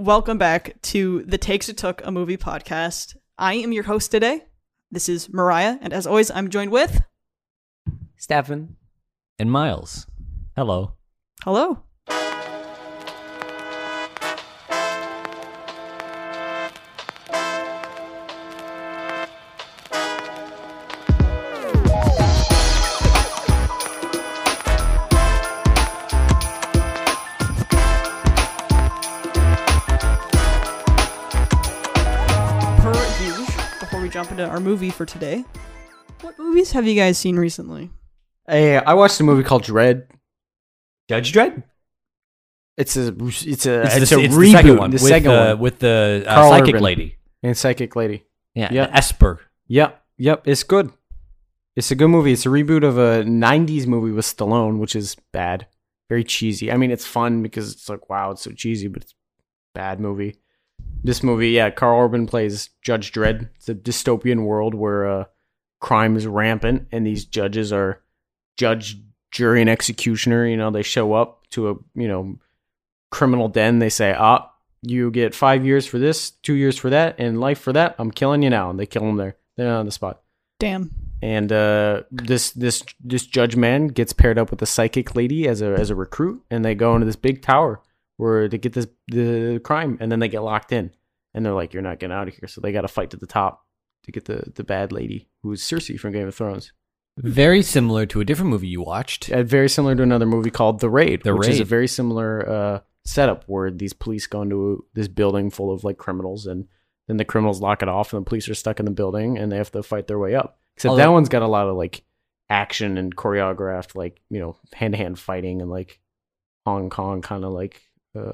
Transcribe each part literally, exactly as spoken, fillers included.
Welcome back to the Takes It Took, a Movie podcast. I am your host today. This is Moriah, and as always, I'm joined with... Stefan. And Miles. Hello. Hello. Jump into our movie for today. What movies have you guys seen recently? Hey, I watched a movie called Dredd. Judge Dredd? It's a it's a it's, it's the, a it's reboot. The second one, the with, second uh, one. with the uh, Karl psychic Urban. lady and psychic lady. Yeah, yep. Esper. Yep, yep. It's good. It's a good movie. It's a reboot of a nineties movie with Stallone, which is bad, very cheesy. I mean, it's fun because it's like, wow, it's so cheesy, but it's a bad movie. This movie, yeah, Karl Urban plays Judge Dredd. It's a dystopian world where uh, crime is rampant, and these judges are judge, jury, and executioner. You know, they show up to a you know criminal den. They say, "Ah, you get five years for this, two years for that, and life for that. I'm killing you now." And they kill him there. They're on the spot. Damn. And uh, this this this judge man gets paired up with a psychic lady as a as a recruit, and they go into this big tower where they get this the crime, and then they get locked in, and they're like, "You're not getting out of here." So they got to fight to the top to get the the bad lady, who's Cersei from Game of Thrones. Very similar to a different movie you watched. Uh, very similar to another movie called The Raid, the which Raid. is a very similar uh, setup where these police go into this building full of like criminals, and then the criminals lock it off, and the police are stuck in the building, and they have to fight their way up. Except Although- that one's got a lot of like action and choreographed, like you know, hand to hand fighting and like Hong Kong kind of like. Uh,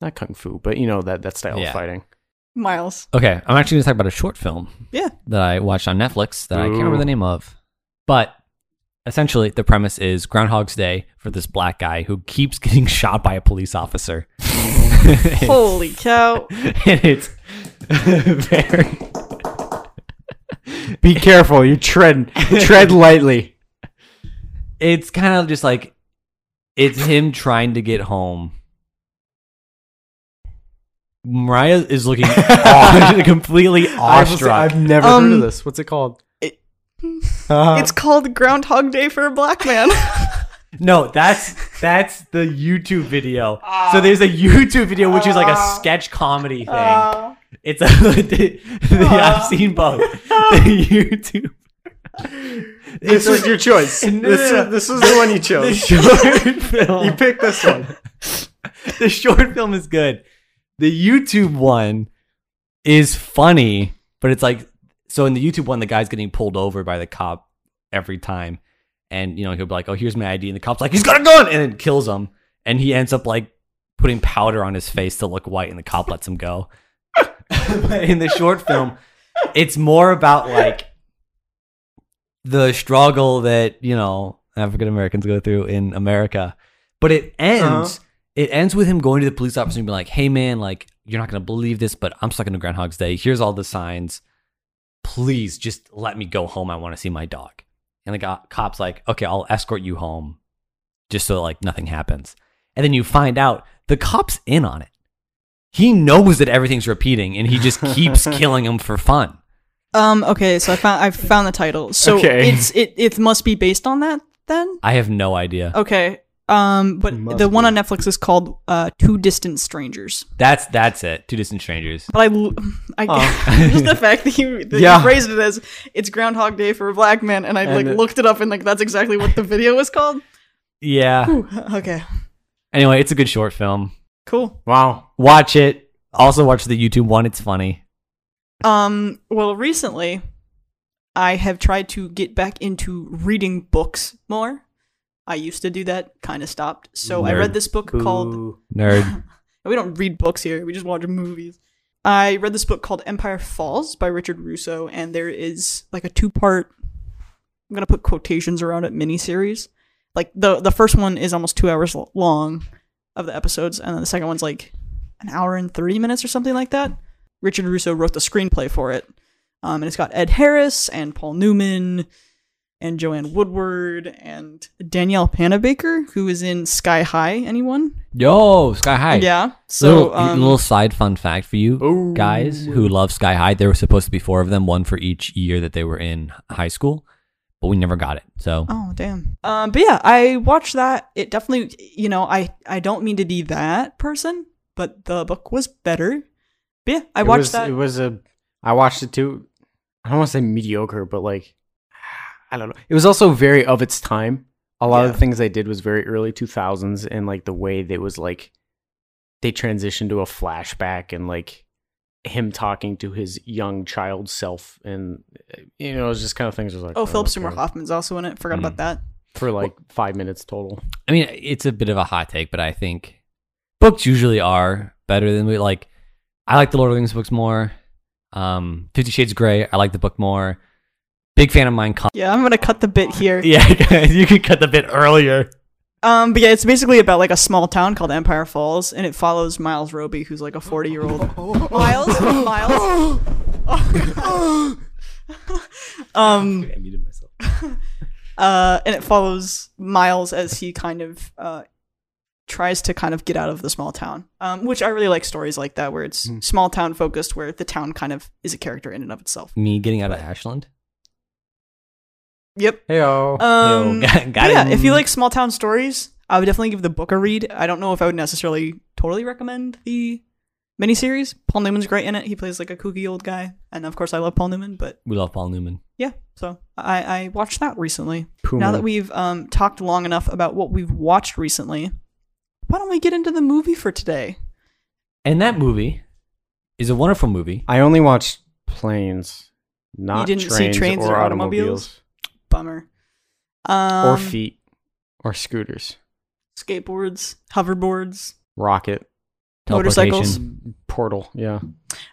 not kung fu, but you know that that style yeah. of fighting. Miles. Okay, I'm actually going to talk about a short film. Yeah, that I watched on Netflix that Ooh. I can't remember the name of, but essentially the premise is Groundhog's Day for this black guy who keeps getting shot by a police officer. Holy cow! And it's very. Be careful! You tread tread lightly. It's kind of just like. It's him trying to get home. Mariah is looking aw- completely awestruck. I've, I've never um, heard of this. What's it called? It, uh, it's called Groundhog Day for a Black Man. No, that's that's the YouTube video. Uh, so there's a YouTube video which uh, is like a sketch comedy thing. Uh, it's a, the, the, uh, I've seen both. The YouTube. This it's was like, your choice. No, this, no, no. this was the one you chose. The short film. You picked this one. The short film is good. The YouTube one is funny, but it's like, so in the YouTube one, the guy's getting pulled over by the cop every time. And, you know, he'll be like, "Oh, here's my I D." And the cop's like, "He's got a gun!" And it kills him. And he ends up like putting powder on his face to look white, and the cop lets him go. But in the short film, it's more about like, the struggle that, you know, African Americans go through in America. But it ends, uh-huh. it ends with him going to the police officer and being like, "Hey man, like, you're not going to believe this, but I'm stuck in Groundhog's Day. Here's all the signs. Please just let me go home. I want to see my dog." And the go- cop's like, "Okay, I'll escort you home just so like nothing happens." And then you find out the cop's in on it. He knows that everything's repeating and he just keeps killing him for fun. Um, okay, so I found I found the title. So okay. it's it it must be based on that then? I have no idea. Okay. Um but the be. one on Netflix is called uh Two Distant Strangers. That's that's it. Two Distant Strangers. But I I oh. just the fact that you that yeah. you phrased it as "It's Groundhog Day for a Black Man," and I and like it, looked it up and like that's exactly what the video was called. Yeah. Whew, okay. Anyway, it's a good short film. Cool. Wow. Watch it. Also watch the YouTube one, it's funny. Um, well, recently, I have tried to get back into reading books more. I used to do that, kind of stopped. So nerd. I read this book Ooh, called... Nerd. We don't read books here, we just watch movies. I read this book called Empire Falls by Richard Russo, and there is like a two-part, I'm going to put quotations around it, miniseries. Like, the, the first one is almost two hours long of the episodes, and then the second one's like an hour and thirty minutes or something like that. Richard Russo wrote the screenplay for it, um, and it's got Ed Harris and Paul Newman and Joanne Woodward and Danielle Panabaker, who is in Sky High. Anyone? Yo, Sky High. Yeah. So little, um, little side fun fact for you oh. guys who love Sky High. There were supposed to be four of them, one for each year that they were in high school, but we never got it. So oh damn. Um, but yeah, I watched that. It definitely, you know, I I don't mean to be that person, but the book was better. But yeah, I it watched was, that. It was a. I watched it too. I don't want to say mediocre, but like. I don't know. It was also very of its time. A lot yeah. of the things they did was very early two thousands, and like the way they was like they transitioned to a flashback and like him talking to his young child self, and you know, it was just kind of things was like, oh, oh Philip Seymour Hoffman's also in it. Forgot mm-hmm. about that. For like well, five minutes total. I mean, it's a bit of a hot take, but I think books usually are better than we like. I like the Lord of the Rings books more. Um, Fifty Shades of Grey, I like the book more. Big fan of mine. Con- yeah, I'm going to cut the bit here. Yeah, you could cut the bit earlier. Um, but yeah, it's basically about like a small town called Empire Falls, and it follows Miles Roby, who's like a forty-year-old. Miles? Miles? um, I muted myself. uh, and it follows Miles as he kind of uh, tries to kind of get out of the small town, um, which I really like stories like that, where it's mm. small town focused, where the town kind of is a character in and of itself. Me getting out of Ashland? Yep. Heyo. Um, Heyo. Got yeah, him. If you like small town stories, I would definitely give the book a read. I don't know if I would necessarily totally recommend the miniseries. Paul Newman's great in it. He plays like a kooky old guy, and of course, I love Paul Newman. But we love Paul Newman. Yeah. So I, I watched that recently. Puma. Now that we've um, talked long enough about what we've watched recently, why don't we get into the movie for today? And that movie is a wonderful movie. I only watched Planes, not you didn't trains, see trains or, or automobiles. automobiles. Bummer. Um, or feet. Or scooters. Skateboards. Hoverboards. Rocket. Motorcycles. Portal. Yeah.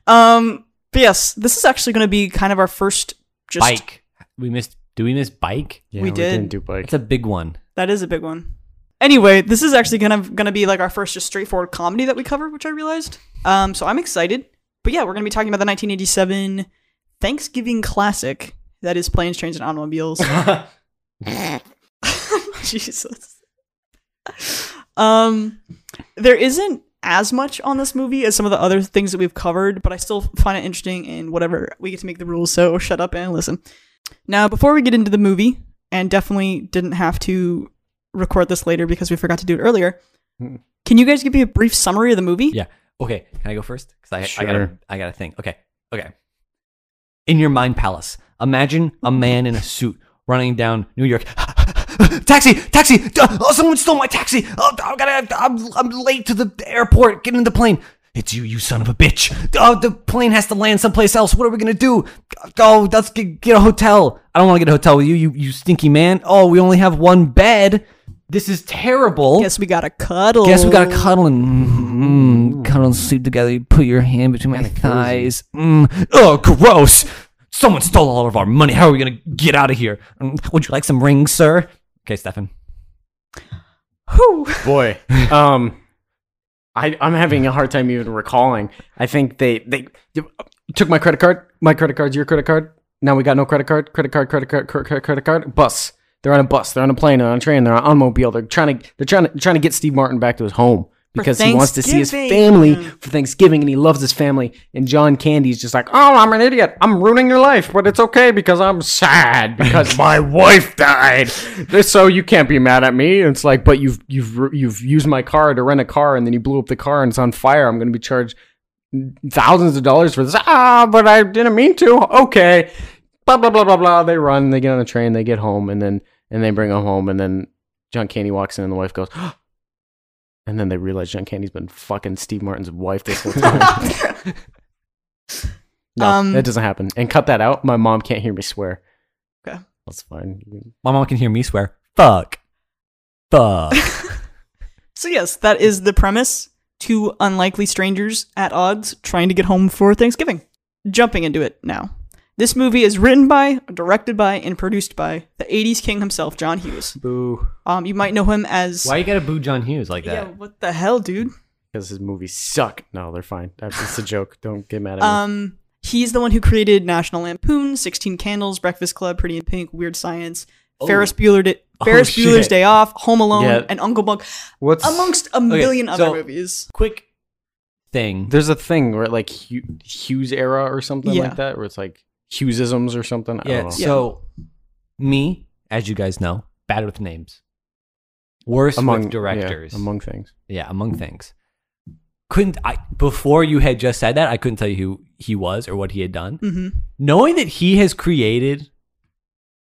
Um, but yes, this is actually going to be kind of our first just... Bike. We missed... Do we miss bike? Yeah, we, did. we didn't do bike. It's a big one. That is a big one. Anyway, this is actually going to going to be like our first just straightforward comedy that we cover, which I realized. Um, so I'm excited. But yeah, we're going to be talking about the nineteen eighty-seven Thanksgiving classic... That is Planes, Trains, and Automobiles. Jesus. Um, there isn't as much on this movie as some of the other things that we've covered, but I still find it interesting, and whatever, we get to make the rules, so shut up and listen. Now, before we get into the movie, and definitely didn't have to record this later because we forgot to do it earlier, mm-hmm. can you guys give me a brief summary of the movie? Yeah. Okay. Can I go first? Because I, sure. I gotta, I gotta think. Okay. Okay. In your mind palace, imagine a man in a suit running down New York. Taxi! Taxi! Oh, someone stole my taxi! Oh, I gotta, I'm, I'm late to the airport. Get in the plane. It's you, you son of a bitch. Oh, the plane has to land someplace else. What are we gonna do? Oh, let's get, get a hotel. I don't want to get a hotel with you, you, you stinky man. Oh, we only have one bed. This is terrible. Guess we gotta cuddle. Guess we gotta cuddle and mm, mm, cuddle and sleep together. You put your hand between my thighs. Mm, oh, gross. Someone stole all of our money. How are we going to get out of here? Would you like some rings, sir? Okay, Stefan. Whew. Boy, um, I, I'm having a hard time even recalling. I think they, they took my credit card. My credit card's your credit card. Now we got no credit card. Credit card, credit card, credit card, credit card. Bus. They're on a bus. They're on a plane. They're on a train. They're on an automobile. They're trying to, they're trying to, trying to get Steve Martin back to his home. Because he wants to see his family for Thanksgiving, and he loves his family. And John Candy's just like, oh, I'm an idiot. I'm ruining your life, but it's okay because I'm sad because my wife died. So you can't be mad at me. And it's like, but you've you've you've used my car to rent a car, and then you blew up the car, and it's on fire. I'm going to be charged thousands of dollars for this. Ah, but I didn't mean to. Okay, blah blah blah blah blah. They run, they get on a train, they get home, and then and they bring him home, and then John Candy walks in, and the wife goes. And then they realize John Candy's been fucking Steve Martin's wife this whole time. no, um, that doesn't happen. And cut that out. My mom can't hear me swear. Okay. That's fine. My mom can hear me swear. Fuck. Fuck. So yes, that is the premise. Two unlikely strangers at odds trying to get home for Thanksgiving. Jumping into it now. This movie is written by, directed by, and produced by the eighties king himself, John Hughes. Boo. Um, you might know him as... Why you gotta boo John Hughes like that? Yeah, what the hell, dude? Because his movies suck. No, they're fine. That's just a joke. Don't get mad at me. Um, He's the one who created National Lampoon, sixteen Candles, Breakfast Club, Pretty in Pink, Weird Science, oh. Ferris Bueller Day, Ferris oh, Bueller's Day Off, Home Alone, yeah. and Uncle Buck, What's... amongst a okay, million so other movies. Quick thing. There's a thing where like Hughes era or something yeah. like that, where it's like Hughesisms or something. I yeah. don't know. So yeah. me, as you guys know, bad with names. Worse among with directors. Yeah, among things. Yeah, among things. Couldn't I before you had just said that, I couldn't tell you who he was or what he had done. Mm-hmm. Knowing that he has created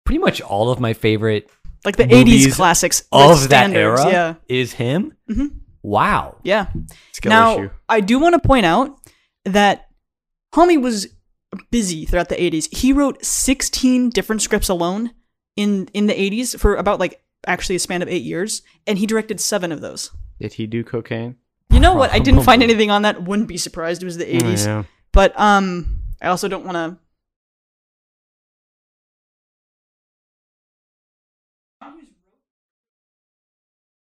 pretty much all of my favorite like the eighties classics of that era yeah. is him. Mm-hmm. Wow. Yeah. Skill now, issue. I do want to point out that homie was busy throughout the eighties. He wrote sixteen different scripts alone in in the eighties for about like actually a span of eight years, and he directed seven of those. Did he do cocaine? You know what? I didn't find anything on that. Wouldn't be surprised. It was the eighties. Oh, yeah. But um, I also don't want to...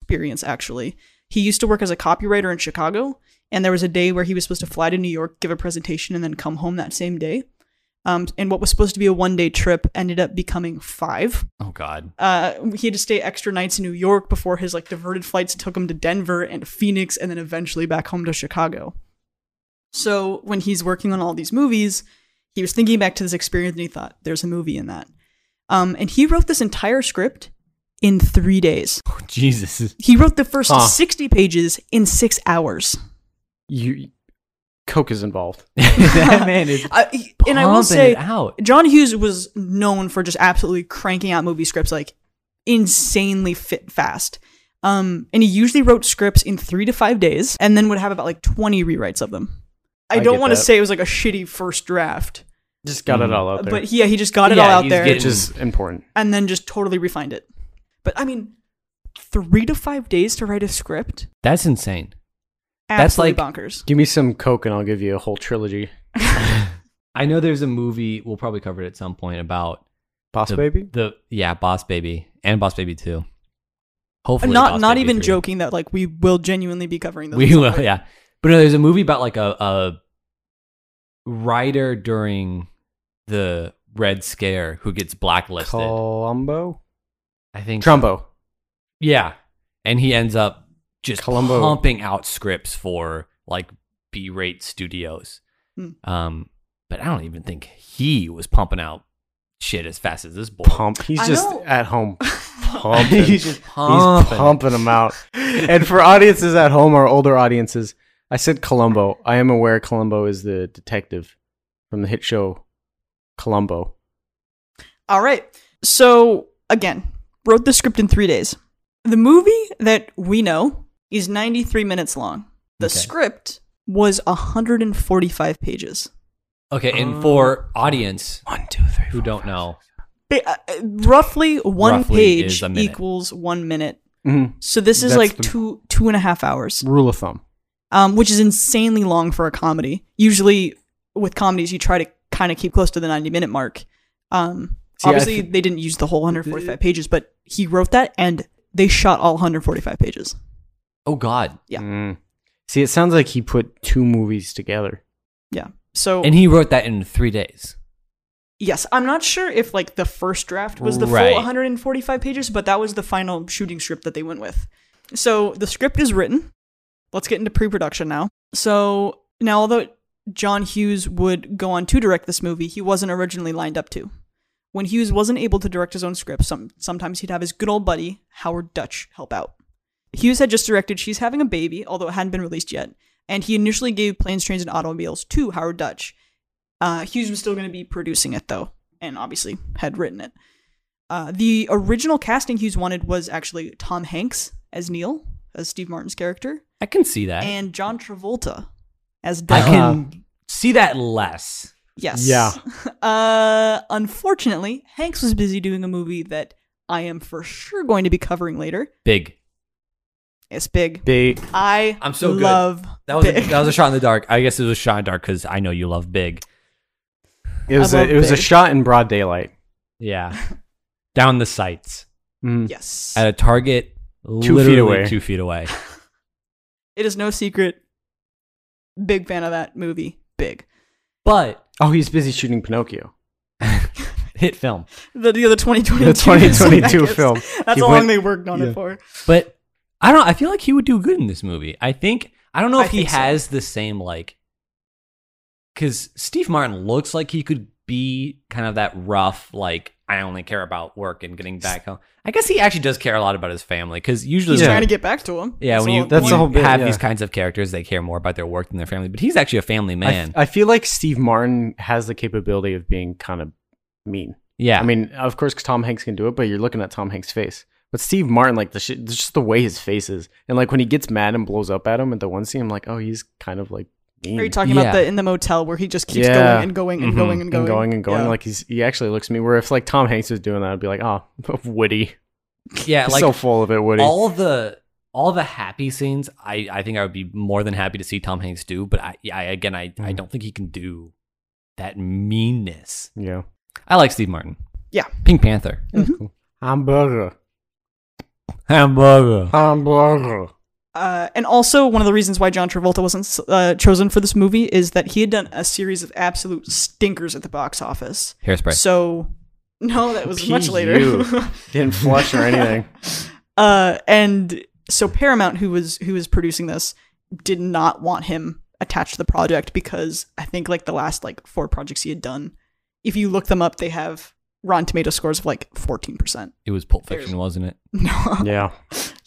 experience, actually. He used to work as a copywriter in Chicago, and there was a day where he was supposed to fly to New York, give a presentation, and then come home that same day. Um, and what was supposed to be a one-day trip ended up becoming five. Oh, God. Uh, he had to stay extra nights in New York before his like diverted flights took him to Denver and Phoenix and then eventually back home to Chicago. So when he's working on all these movies, he was thinking back to this experience and he thought, there's a movie in that. Um, and he wrote this entire script in three days. Oh, Jesus. He wrote the first huh. sixty pages in six hours. You... Coke is involved. That man is I, and I will say, out. John Hughes was known for just absolutely cranking out movie scripts like insanely fit fast. Um, and he usually wrote scripts in three to five days and then would have about like twenty rewrites of them. I, I don't want to say it was like a shitty first draft. Just got mm. it all out there. But yeah, he just got it yeah, all out there. Which is important. And then just totally refined it. But I mean, three to five days to write a script? That's insane. Absolutely that's like bonkers. Give me some Coke and I'll give you a whole trilogy. I know there's a movie we'll probably cover it at some point about Boss the, Baby. The yeah, Boss Baby and Boss Baby Two. Hopefully, not Boss not Baby even three. Joking that like we will genuinely be covering those. We will, right? yeah. But no, there's a movie about like a, a writer during the Red Scare who gets blacklisted. Columbo, I think. Trumbo, yeah, and he ends up. Just Columbo. Pumping out scripts for like B-rate studios. Mm. Um, but I don't even think he was pumping out shit as fast as this boy. Pump. He's I just know. At home pumping. He's just pumping. He's pumping them out. And for audiences at home, our older audiences, I said Columbo. I am aware Columbo is the detective from the hit show Columbo. All right. So again, wrote the script in three days. The movie that we know is ninety-three minutes long. The okay. script was one hundred forty-five pages. Okay, and um, for audience one, two, three, who four, don't five, know, six, uh, roughly one roughly page equals one minute. Mm-hmm. So this is That's like two two and a half hours. Rule of thumb. Um, which is insanely long for a comedy. Usually with comedies, you try to kind of keep close to the ninety-minute mark. Um, See, obviously, th- they didn't use the whole one hundred forty-five pages, but he wrote that, and they shot all one hundred forty-five pages. Oh, God. Yeah. Mm. See, it sounds like he put two movies together. Yeah. So, and he wrote that in three days. Yes. I'm not sure if like the first draft was the right. full one hundred forty-five pages, but that was the final shooting script that they went with. So the script is written. Let's get into pre-production now. So now, although John Hughes would go on to direct this movie, he wasn't originally lined up to. When Hughes wasn't able to direct his own script, some, sometimes he'd have his good old buddy, Howard Dutch, help out. Hughes had just directed She's Having a Baby, although it hadn't been released yet, and he initially gave Planes, Trains, and Automobiles to Howard Dutch. Uh, Hughes was still going to be producing it, though, and obviously had written it. Uh, the original casting Hughes wanted was actually Tom Hanks as Neil, as Steve Martin's character. I can see that. And John Travolta as Del. I can see that less. Yes. Yeah. Uh, unfortunately, Hanks was busy doing a movie that I am for sure going to be covering later. Big. It's big. Big. I I'm so love good. That was Big. A, that was a shot in the dark. I guess it was a shot in the dark because I know you love Big. It was a, it Big. was a shot in broad daylight. Yeah, down the sights. Mm. Yes, at a target two literally feet away. Two feet away. It is no secret. Big fan of that movie. Big. But Oh, he's busy shooting Pinocchio. Hit film. The, the, the twenty twenty-two, the twenty twenty-two film. That's how long they worked on yeah. it for. But I don't I feel like he would do good in this movie. I think, I don't know if I he has so. the same, like, because Steve Martin looks like he could be kind of that rough, like, I only care about work and getting back home. I guess he actually does care a lot about his family, because usually he's yeah. trying to get back to him. Yeah, that's when you, that's when the whole you bit, have yeah. these kinds of characters, they care more about their work than their family. But he's actually a family man. I, I feel like Steve Martin has the capability of being kind of mean. Yeah, I mean, of course, Tom Hanks can do it, but you're looking at Tom Hanks' face. But Steve Martin, like the shit, just the way his face is, and like when he gets mad and blows up at him at the one scene, I'm like, oh, he's kind of like. Are you talking yeah. about the in the motel where he just keeps yeah. going and going and mm-hmm. going and going and going and going? Yeah. Like he's he actually looks at me. Where if like Tom Hanks was doing that, I'd be like, oh, Woody. Yeah, like so full of it, Woody. All the all the happy scenes, I, I think I would be more than happy to see Tom Hanks do. But I, I again, I mm. I don't think he can do that meanness. Yeah, I like Steve Martin. Yeah, Pink Panther. Mm-hmm. Cool. Hamburger. Hamburger. Hamburger. Uh, and also, one of the reasons why John Travolta wasn't uh, chosen for this movie is that he had done a series of absolute stinkers at the box office. Hairspray. So, no, that was P U much later. Didn't flush or anything. uh, and so Paramount, who was who was producing this, did not want him attached to the project because I think like the last like four projects he had done, if you look them up, they have Rotten Tomato scores of like fourteen percent. It was Pulp Fiction, There's... wasn't it? No. Yeah.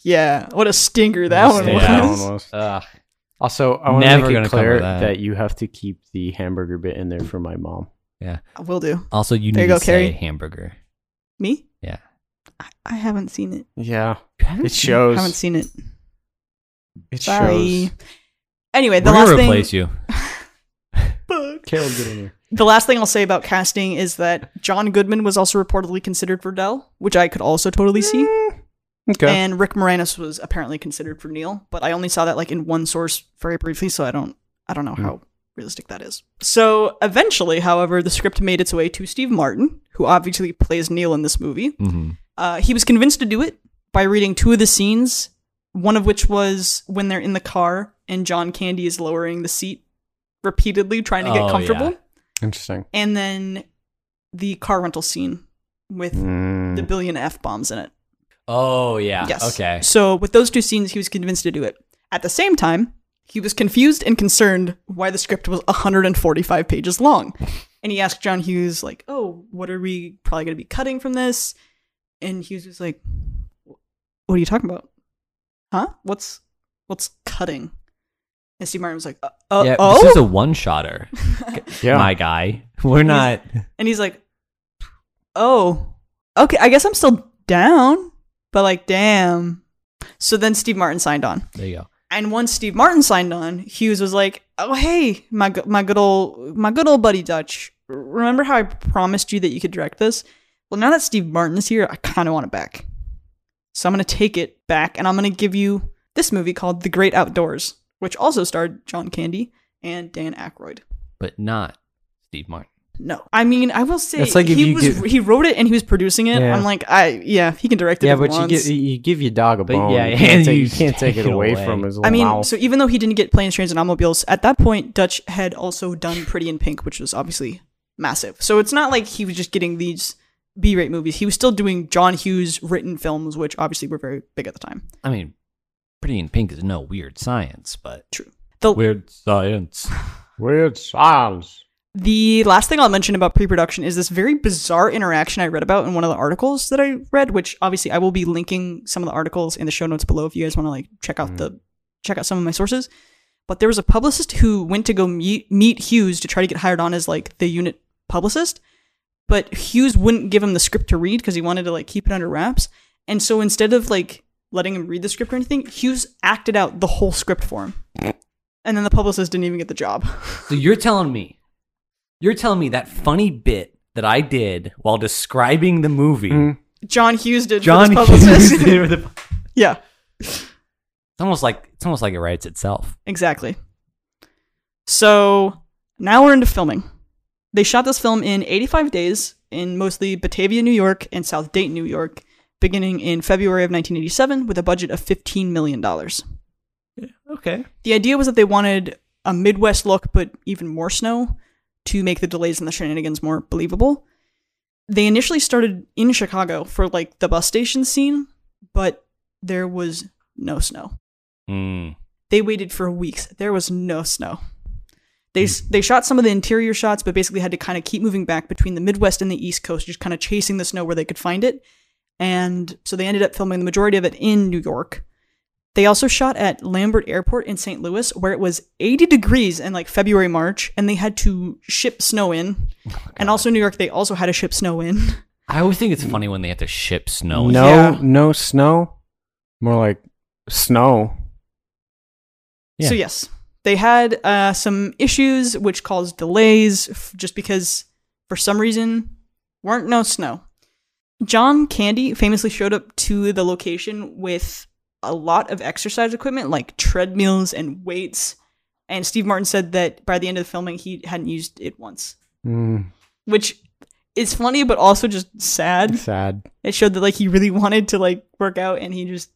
Yeah, what a stinker that one was. That one was. Uh, also, I want to make it clear that. that you have to keep the hamburger bit in there for my mom. Yeah. I will do. Also, you there need you go, to Carrie. Say hamburger. Me? Yeah. I, I haven't seen it. Yeah. It shows. I haven't seen it. It Sorry. shows. Anyway, the We're last thing. We're going to replace you. Carol, get in here. The last thing I'll say about casting is that John Goodman was also reportedly considered for Del, which I could also totally see. Mm. Okay. And Rick Moranis was apparently considered for Neil, but I only saw that like in one source very briefly, so I don't I don't know mm. how realistic that is. So eventually, however, the script made its way to Steve Martin, who obviously plays Neil in this movie. Mm-hmm. Uh, he was convinced to do it by reading two of the scenes, one of which was when they're in the car and John Candy is lowering the seat repeatedly, trying to oh, get comfortable. Yeah. Interesting. And then the car rental scene with mm. the billion F-bombs in it. Oh, yeah. Yes. Okay. So with those two scenes, he was convinced to do it. At the same time, he was confused and concerned why the script was one hundred forty-five pages long. And he asked John Hughes, like, oh, what are we probably going to be cutting from this? And Hughes was like, what are you talking about? Huh? What's what's cutting? And Steve Martin was like, uh, uh, yeah, oh? This is a one-shotter, yeah. my guy. We're and not... He's, and he's like, oh, okay, I guess I'm still down. But like, damn. So then Steve Martin signed on. There you go. And once Steve Martin signed on, Hughes was like, "Oh hey, my my good old my good old buddy Dutch. Remember how I promised you that you could direct this? Well, now that Steve Martin is here, I kind of want it back. So I'm gonna take it back, and I'm gonna give you this movie called The Great Outdoors, which also starred John Candy and Dan Aykroyd, but not Steve Martin." No, I mean, I will say like he was give, he wrote it and he was producing it. Yeah. I'm like, I yeah, he can direct it. Yeah, if but he wants. You give you give your dog a bone. But yeah, you can't, take, you can't take it away, away from his. I mean, mouth. So even though he didn't get Planes, Trains, and Automobiles at that point, Dutch had also done Pretty in Pink, which was obviously massive. So it's not like he was just getting these B-rate movies. He was still doing John Hughes written films, which obviously were very big at the time. I mean, Pretty in Pink is no Weird Science, but true. The Weird Science, Weird Science. The last thing I'll mention about pre-production is this very bizarre interaction I read about in one of the articles that I read, which obviously I will be linking some of the articles in the show notes below if you guys want to like check out mm-hmm. the check out some of my sources. But there was a publicist who went to go meet, meet Hughes to try to get hired on as like the unit publicist, but Hughes wouldn't give him the script to read because he wanted to like keep it under wraps. And so instead of like letting him read the script or anything, Hughes acted out the whole script for him. And then the publicist didn't even get the job. So you're telling me You're telling me that funny bit that I did while describing the movie. Mm. John Hughes did. John for his Hughes did. With the... yeah. It's almost like it's almost like it writes itself. Exactly. So now we're into filming. They shot this film in eighty-five days in mostly Batavia, New York, and South Dayton, New York, beginning in February of nineteen eighty-seven with a budget of fifteen million dollars. Yeah, okay. The idea was that they wanted a Midwest look, but even more snow. to make the delays and the shenanigans more believable. They initially started in Chicago for like the bus station scene, but there was no snow. Mm. They waited for weeks. There was no snow. They mm. they shot some of the interior shots, but basically had to kind of keep moving back between the Midwest and the East Coast, just kind of chasing the snow where they could find it. And so they ended up filming the majority of it in New York. They also shot at Lambert Airport in Saint Louis, where it was eighty degrees in like February, March, and they had to ship snow in. Oh, and also in New York, they also had to ship snow in. I always think it's funny when they have to ship snow in. No, yeah. no snow. More like snow. Yeah. So yes, they had uh, some issues which caused delays f- just because for some reason weren't no snow. John Candy famously showed up to the location with a lot of exercise equipment like treadmills and weights, and Steve Martin said that by the end of the filming he hadn't used it once, mm. which is funny but also just sad. It's sad. It showed that like he really wanted to like work out and he just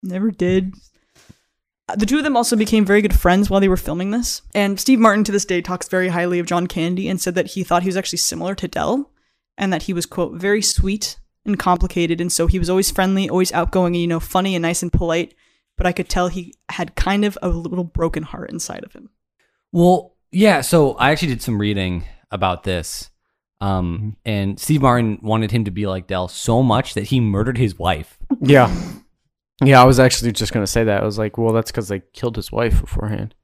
never did. The two of them also became very good friends while they were filming this, and Steve Martin to this day talks very highly of John Candy and said that he thought he was actually similar to Del, and that he was, quote, very sweet and complicated, and so he was always friendly, always outgoing, and, you know, funny and nice and polite, but I could tell he had kind of a little broken heart inside of him. Well, yeah, so I actually did some reading about this, um, and Steve Martin wanted him to be like Del so much that he murdered his wife. Yeah. Yeah, I was actually just going to say that. I was like, well, that's because they killed his wife beforehand.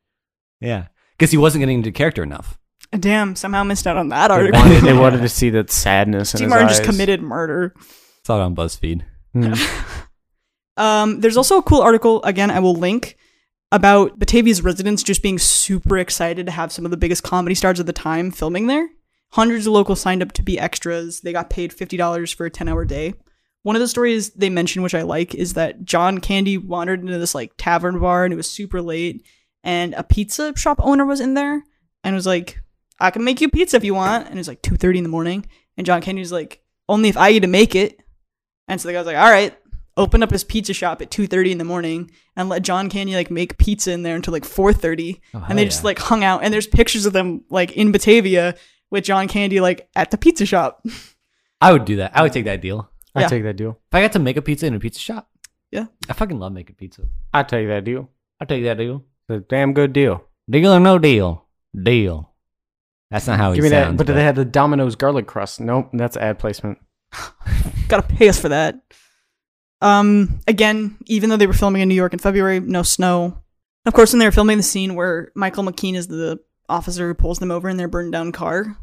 Yeah, because he wasn't getting into character enough. Damn, somehow missed out on that article. They wanted, they wanted to see that sadness Steve in his Martin eyes. Just committed murder. Saw it on BuzzFeed. Mm. um, there's also a cool article, again, I will link, about Batavia's residents just being super excited to have some of the biggest comedy stars of the time filming there. Hundreds of locals signed up to be extras. They got paid fifty dollars for a ten-hour day. One of the stories they mentioned, which I like, is that John Candy wandered into this like tavern bar and it was super late, and a pizza shop owner was in there and was like, I can make you pizza if you want. And it was like two thirty in the morning. And John Candy's like, only if I get to make it. And so the guy was like, all right, open up his pizza shop at two thirty in the morning and let John Candy like make pizza in there until like four thirty. Oh, and they yeah. just like hung out. And there's pictures of them like in Batavia with John Candy like at the pizza shop. I would do that. I would take that deal. I'd yeah. take that deal. If I got to make a pizza in a pizza shop. Yeah. I fucking love making pizza. I'd take that deal. I'd take that deal. It's a damn good deal. Deal or no deal? Deal. That's not how he Give me sounds. That, but, but they had the Domino's garlic crust. Nope, that's ad placement. Gotta pay us for that. Um, again, even though they were filming in New York in February, no snow. Of course, when they were filming the scene where Michael McKean is the officer who pulls them over in their burned down car,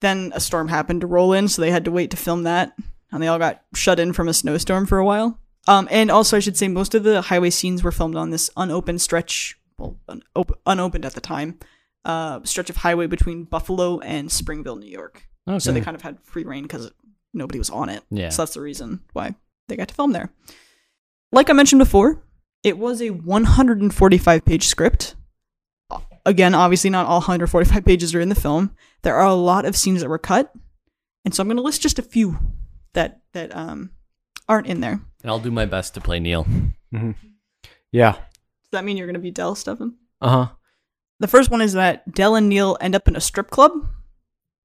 then a storm happened to roll in, so they had to wait to film that, and they all got shut in from a snowstorm for a while. Um, and also, I should say, most of the highway scenes were filmed on this unopened stretch, well, un- op- unopened at the time, Uh, stretch of highway between Buffalo and Springville, New York. Okay. So they kind of had free reign because nobody was on it. Yeah. So that's the reason why they got to film there. Like I mentioned before, it was a one hundred forty-five page script. Again, obviously not all one hundred forty-five pages are in the film. There are a lot of scenes that were cut. And so I'm going to list just a few that, that um, aren't in there. And I'll do my best to play Neil. Mm-hmm. Yeah. Does that mean you're going to be Del, Stefan? Uh-huh. The first one is that Del and Neil end up in a strip club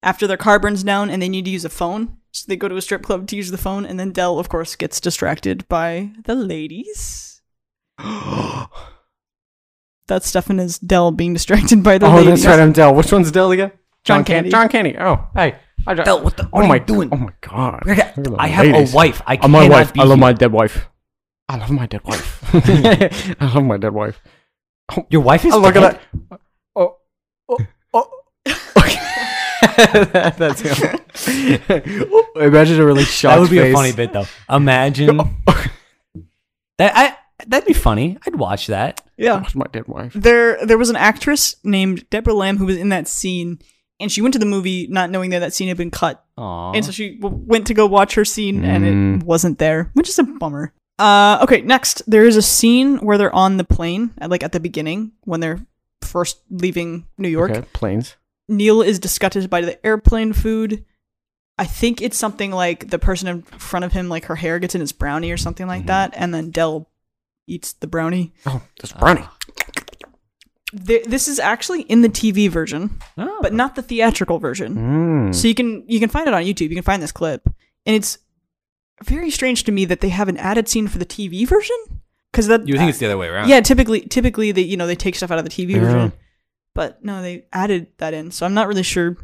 after their car burns down and they need to use a phone. So they go to a strip club to use the phone, and then Del, of course, gets distracted by the ladies. That's Stefan is Del being distracted by the oh, ladies. Oh, that's right, I'm Del. Which one's Del again? John, John Candy. John Candy. Oh, hey. I just, Del, what the what oh are my, you doing? Oh my God. I have ladies. a wife. I cannot my wife. Be I love here. my dead wife. I love my dead wife. I love my dead wife. Your wife is. Oh, look at that! Oh, oh, oh! that, that's him. Imagine a really shocked. That would be face. a funny bit, though. Imagine that. I that'd be funny. I'd watch that. Yeah, watch my dead wife. There, there was an actress named Deborah Lamb who was in that scene, and she went to the movie not knowing that that scene had been cut. Aww. And so she w- went to go watch her scene, mm. and it wasn't there, which is a bummer. Uh, okay, next, there is a scene where they're on the plane, at, like at the beginning, when they're first leaving New York. Okay, planes. Neil is disgusted by the airplane food. I think it's something like the person in front of him, like her hair gets in his brownie or something like mm-hmm. that, and then Del eats the brownie. Oh, that's brownie. th- this is actually in the T V version, oh. but not the theatrical version. Mm. So you can you can find it on YouTube. You can find this clip, and it's very strange to me that they have an added scene for the T V version, because that you would think uh, it's the other way around. Yeah, typically, typically they you know they take stuff out of the T V yeah. version, but no, they added that in. So I'm not really sure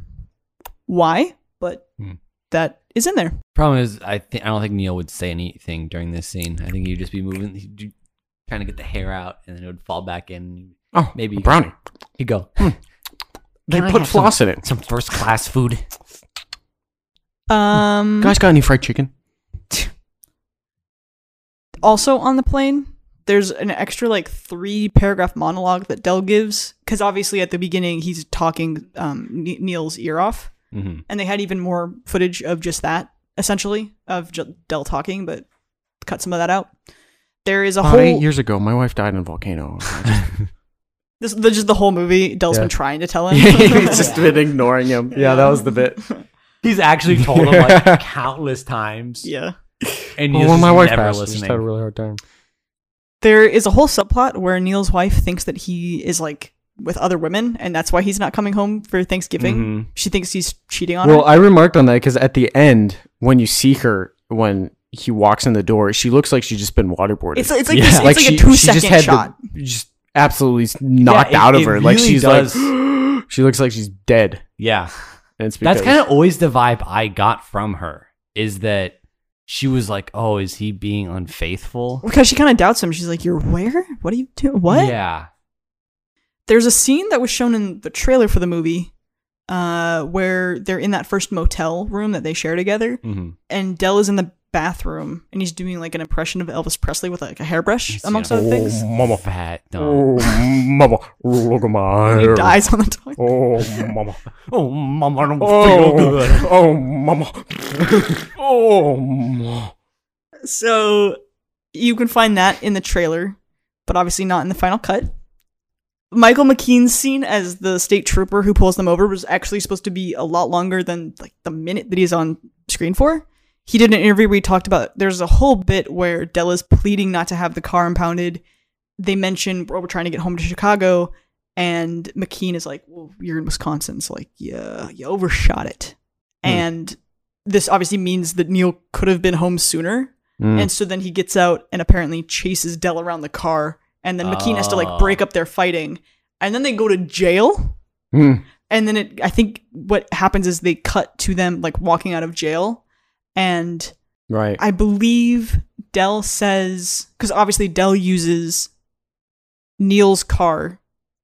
why, but mm. that is in there. Problem is, I think I don't think Neil would say anything during this scene. I think he'd just be moving, he'd, trying to get the hair out, and then it would fall back in. Oh, maybe a brownie. You go. Hmm. They Can put floss some, in it. Some first class food. Um, guys, got any fried chicken? Also on the plane, there's an extra like three paragraph monologue that Del gives, because obviously at the beginning he's talking um, N- Neil's ear off, mm-hmm. and they had even more footage of just that, essentially of J- Del talking, but cut some of that out. There is a About whole eight years ago, my wife died in a volcano. This, this just the whole movie. Del's yeah. been trying to tell him. He's just been ignoring him. Yeah, that was the bit. He's actually told him like countless times. Yeah, and well, when my wife passed, listening. Just had a really hard time. There is a whole subplot where Neil's wife thinks that he is like with other women, and that's why he's not coming home for Thanksgiving. Mm-hmm. She thinks he's cheating on well, her. Well, I remarked on that because at the end, when you see her when he walks in the door, she looks like she's just been waterboarded. It's, it's like yeah. this, it's like, like she, a two second just had shot. The, just absolutely knocked yeah, it, out of her really like she's does. Like she looks like she's dead yeah and it's that's kind of always the vibe I got from her is that she was like, oh, is he being unfaithful, because she kind of doubts him. She's like, you're where what do you do what yeah There's a scene that was shown in the trailer for the movie uh where they're in that first motel room that they share together, mm-hmm. and Del is in the bathroom and he's doing like an impression of Elvis Presley with like a hairbrush, amongst yeah. other things. Oh, mama fat. No. Oh, mama, look at my hair. He dies on the toilet. Oh, mama. Oh, mama, I don't oh, feel good. Oh, mama. Oh, mama. So you can find that in the trailer, but obviously not in the final cut. Michael McKean's scene as the state trooper who pulls them over was actually supposed to be a lot longer than like the minute that he's on screen for. He did an interview where he talked about, there's a whole bit where Del is pleading not to have the car impounded. They mention, well, we're trying to get home to Chicago. And McKean is like, well, you're in Wisconsin. So like, yeah, you overshot it. Mm. And this obviously means that Neil could have been home sooner. Mm. And so then he gets out and apparently chases Del around the car. And then McKean oh. has to like break up their fighting. And then they go to jail. Mm. And then it, I think what happens is they cut to them like walking out of jail. And right. I believe Del says, because obviously Del uses Neil's car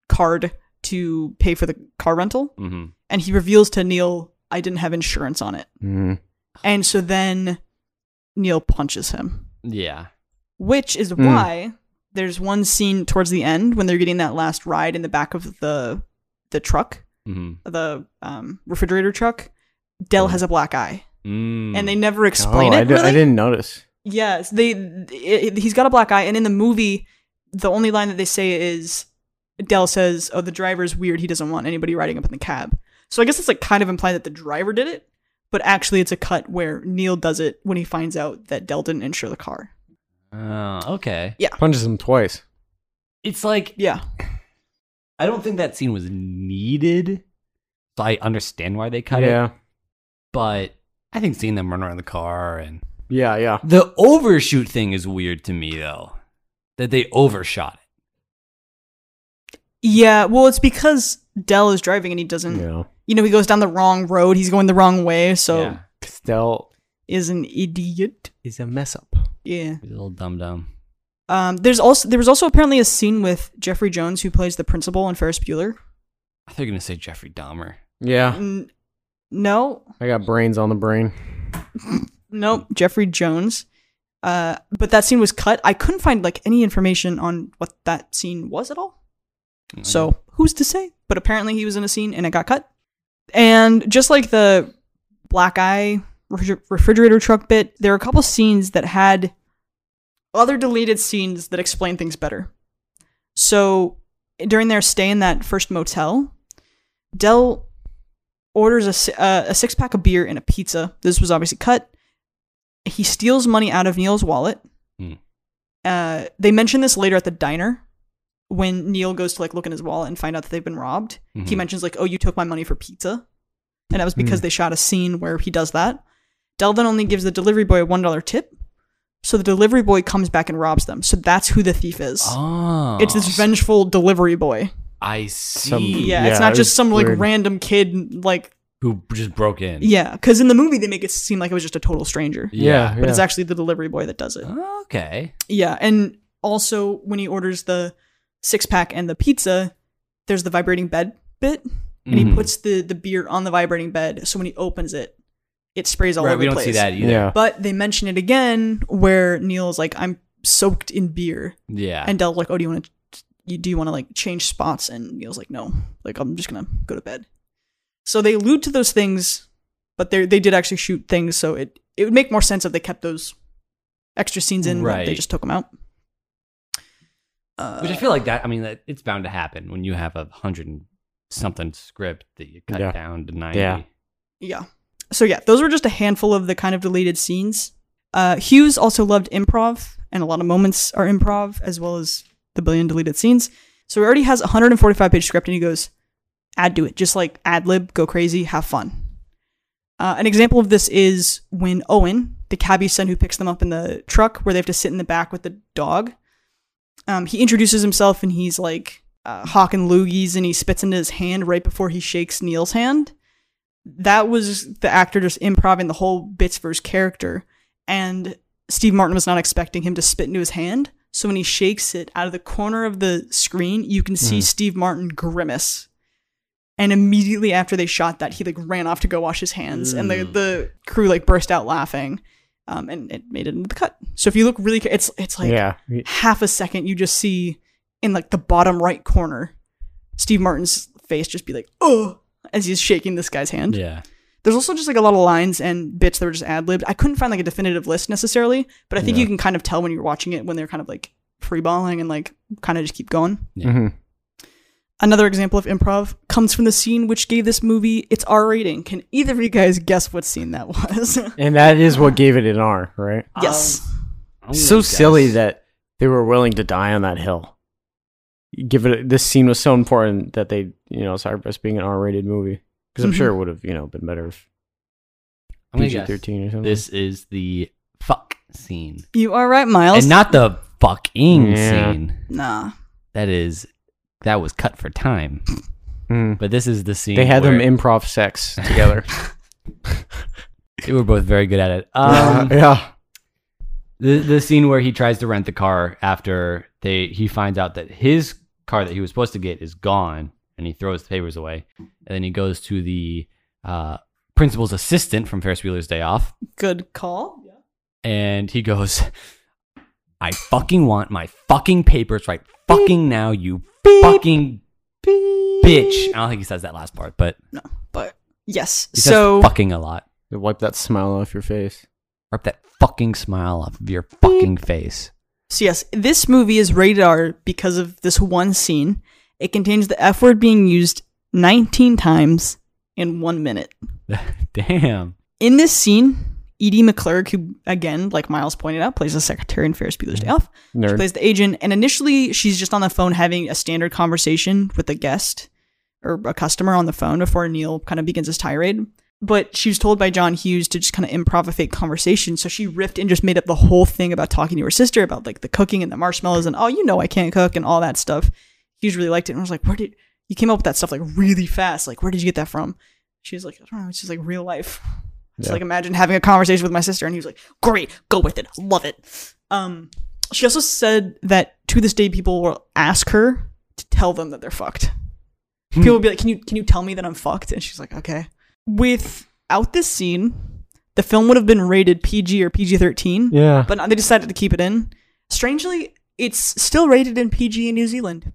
card to pay for the car rental. Mm-hmm. And he reveals to Neil, I didn't have insurance on it. Mm. And so then Neil punches him. Yeah. Which is mm. why there's one scene towards the end when they're getting that last ride in the back of the the truck, mm-hmm. the um, refrigerator truck. Del oh. has a black eye. Mm. And they never explain oh, it. I, d- really. I didn't notice. Yes, they. It, it, he's got a black eye, and in the movie, the only line that they say is, Del says, "Oh, the driver's weird. He doesn't want anybody riding up in the cab." So I guess it's like kind of implied that the driver did it, but actually, it's a cut where Neil does it when he finds out that Del didn't insure the car. Oh, uh, okay. Yeah, punches him twice. It's like, yeah. I don't think that scene was needed. So I understand why they cut yeah. it. Yeah, but. I think seeing them run around the car and yeah, yeah. The overshoot thing is weird to me though, that they overshot it. Yeah, well, it's because Del is driving and he doesn't. Yeah. You know, he goes down the wrong road. He's going the wrong way, so yeah. Del is an idiot. Is a mess up. Yeah, he's a little dumb dumb. Um, there's also there was also apparently a scene with Jeffrey Jones, who plays the principal in Ferris Bueller. I thought you were gonna say Jeffrey Dahmer. Yeah. N- No. I got brains on the brain. Nope. Jeffrey Jones. Uh, but that scene was cut. I couldn't find like any information on what that scene was at all. Mm-hmm. So who's to say? But apparently he was in a scene and it got cut. And just like the black eye refrigerator truck bit, there are a couple scenes that had other deleted scenes that explain things better. So during their stay in that first motel, Del orders a, uh, a six-pack of beer and a pizza. This was obviously cut. He steals money out of Neil's wallet. Mm. Uh, they mention this later at the diner, when Neil goes to like look in his wallet and find out that they've been robbed, mm-hmm. he mentions like, oh, you took my money for pizza. And that was because mm. they shot a scene where he does that. Del then only gives the delivery boy a one dollar tip. So the delivery boy comes back and robs them. So that's who the thief is. Oh. It's this vengeful delivery boy. I see. Some, yeah, yeah, it's not it just some weird. like random kid like who just broke in. Yeah, because in the movie they make it seem like it was just a total stranger. Yeah, yeah. But yeah. it's actually the delivery boy that does it. Okay. Yeah, and also when he orders the six pack and the pizza, there's the vibrating bed bit, and mm-hmm. he puts the the beer on the vibrating bed. So when he opens it, it sprays all right, over the place. We don't see that either. Yeah. But they mention it again where Neil's like, I'm soaked in beer. Yeah. And Del's like, oh, do you want to, you, do you want to like change spots? And Neil's like, no, like I'm just going to go to bed. So they allude to those things, but they they did actually shoot things. So it, it would make more sense if they kept those extra scenes in. Right. But they just took them out. Uh, Which I feel like that, I mean, that it's bound to happen when you have a hundred and something script that you cut yeah. down to ninety. Yeah. Yeah. So yeah, those were just a handful of the kind of deleted scenes. Uh, Hughes also loved improv, and a lot of moments are improv, as well as the billion deleted scenes. So he already has a one hundred forty-five page script, and he goes, add to it. Just like ad-lib, go crazy, have fun. Uh, an example of this is when Owen, the cabbie's son who picks them up in the truck, where they have to sit in the back with the dog, um, he introduces himself, and he's like uh, hawking loogies, and he spits into his hand right before he shakes Neil's hand. That was the actor just improv-ing the whole bits for his character. And Steve Martin was not expecting him to spit into his hand. So when he shakes it out of the corner of the screen, you can see mm. Steve Martin grimace. And immediately after they shot that, he like ran off to go wash his hands. Mm. And the, the crew like burst out laughing. Um, and it made it into the cut. So if you look really, it's it's like yeah. half a second, you just see in like the bottom right corner, Steve Martin's face just be like, oh, as he's shaking this guy's hand. Yeah. There's also just like a lot of lines and bits that were just ad-libbed. I couldn't find like a definitive list necessarily, but I think yeah. you can kind of tell when you're watching it when they're kind of like freeballing and like kind of just keep going. Yeah. Mm-hmm. Another example of improv comes from the scene which gave this movie its R rating. Can either of you guys guess what scene that was? And that is what gave it an R, right? Yes. Um, so silly that they were willing to die on that hill. Give it a, this scene was so important that they, you know, sacrificed being an R-rated movie because I'm mm-hmm. sure it would have, you know, been better if P G thirteen or something. This is the fuck scene. You are right, Miles, and not the fucking yeah. scene. Nah, that is that was cut for time. Mm. But this is the scene they had where them improv sex together. They were both very good at it. Um, yeah. yeah. The the scene where he tries to rent the car after they he finds out that his car that he was supposed to get is gone, and he throws the papers away, and then he goes to the uh, principal's assistant from Ferris Bueller's Day Off. Good call. And he goes, "I fucking want my fucking papers right fucking now, you Beep. fucking Beep. bitch." I don't think he says that last part, but no, but yes. He so says fucking a lot. Wipe that smile off your face. Wipe that fucking smile off of your fucking Beep. face. So yes, this movie is rated R because of this one scene. It contains the F word being used nineteen times in one minute. Damn. In this scene, Edie McClurg, who, again, like Miles pointed out, plays the secretary in Ferris Bueller's Day Off. Nerd. She plays the agent, and initially she's just on the phone having a standard conversation with a guest or a customer on the phone before Neil kind of begins his tirade. But she was told by John Hughes to just kind of improv a fake conversation. So she riffed and just made up the whole thing about talking to her sister, about like the cooking and the marshmallows and, oh, you know, I can't cook and all that stuff. Hughes really liked it. And I was like, where did you came up with that stuff like really fast? Like, where did you get that from? She was like, I don't know. It's just like real life. It's yeah. like, imagine having a conversation with my sister. And he was like, great, go with it. Love it. Um, she also said that to this day, people will ask her to tell them that they're fucked. People will be like, can you, can you tell me that I'm fucked? And she's like, okay. Without this scene, the film would have been rated P G or P G thirteen. Yeah. But they decided to keep it in. Strangely, it's still rated in P G in New Zealand.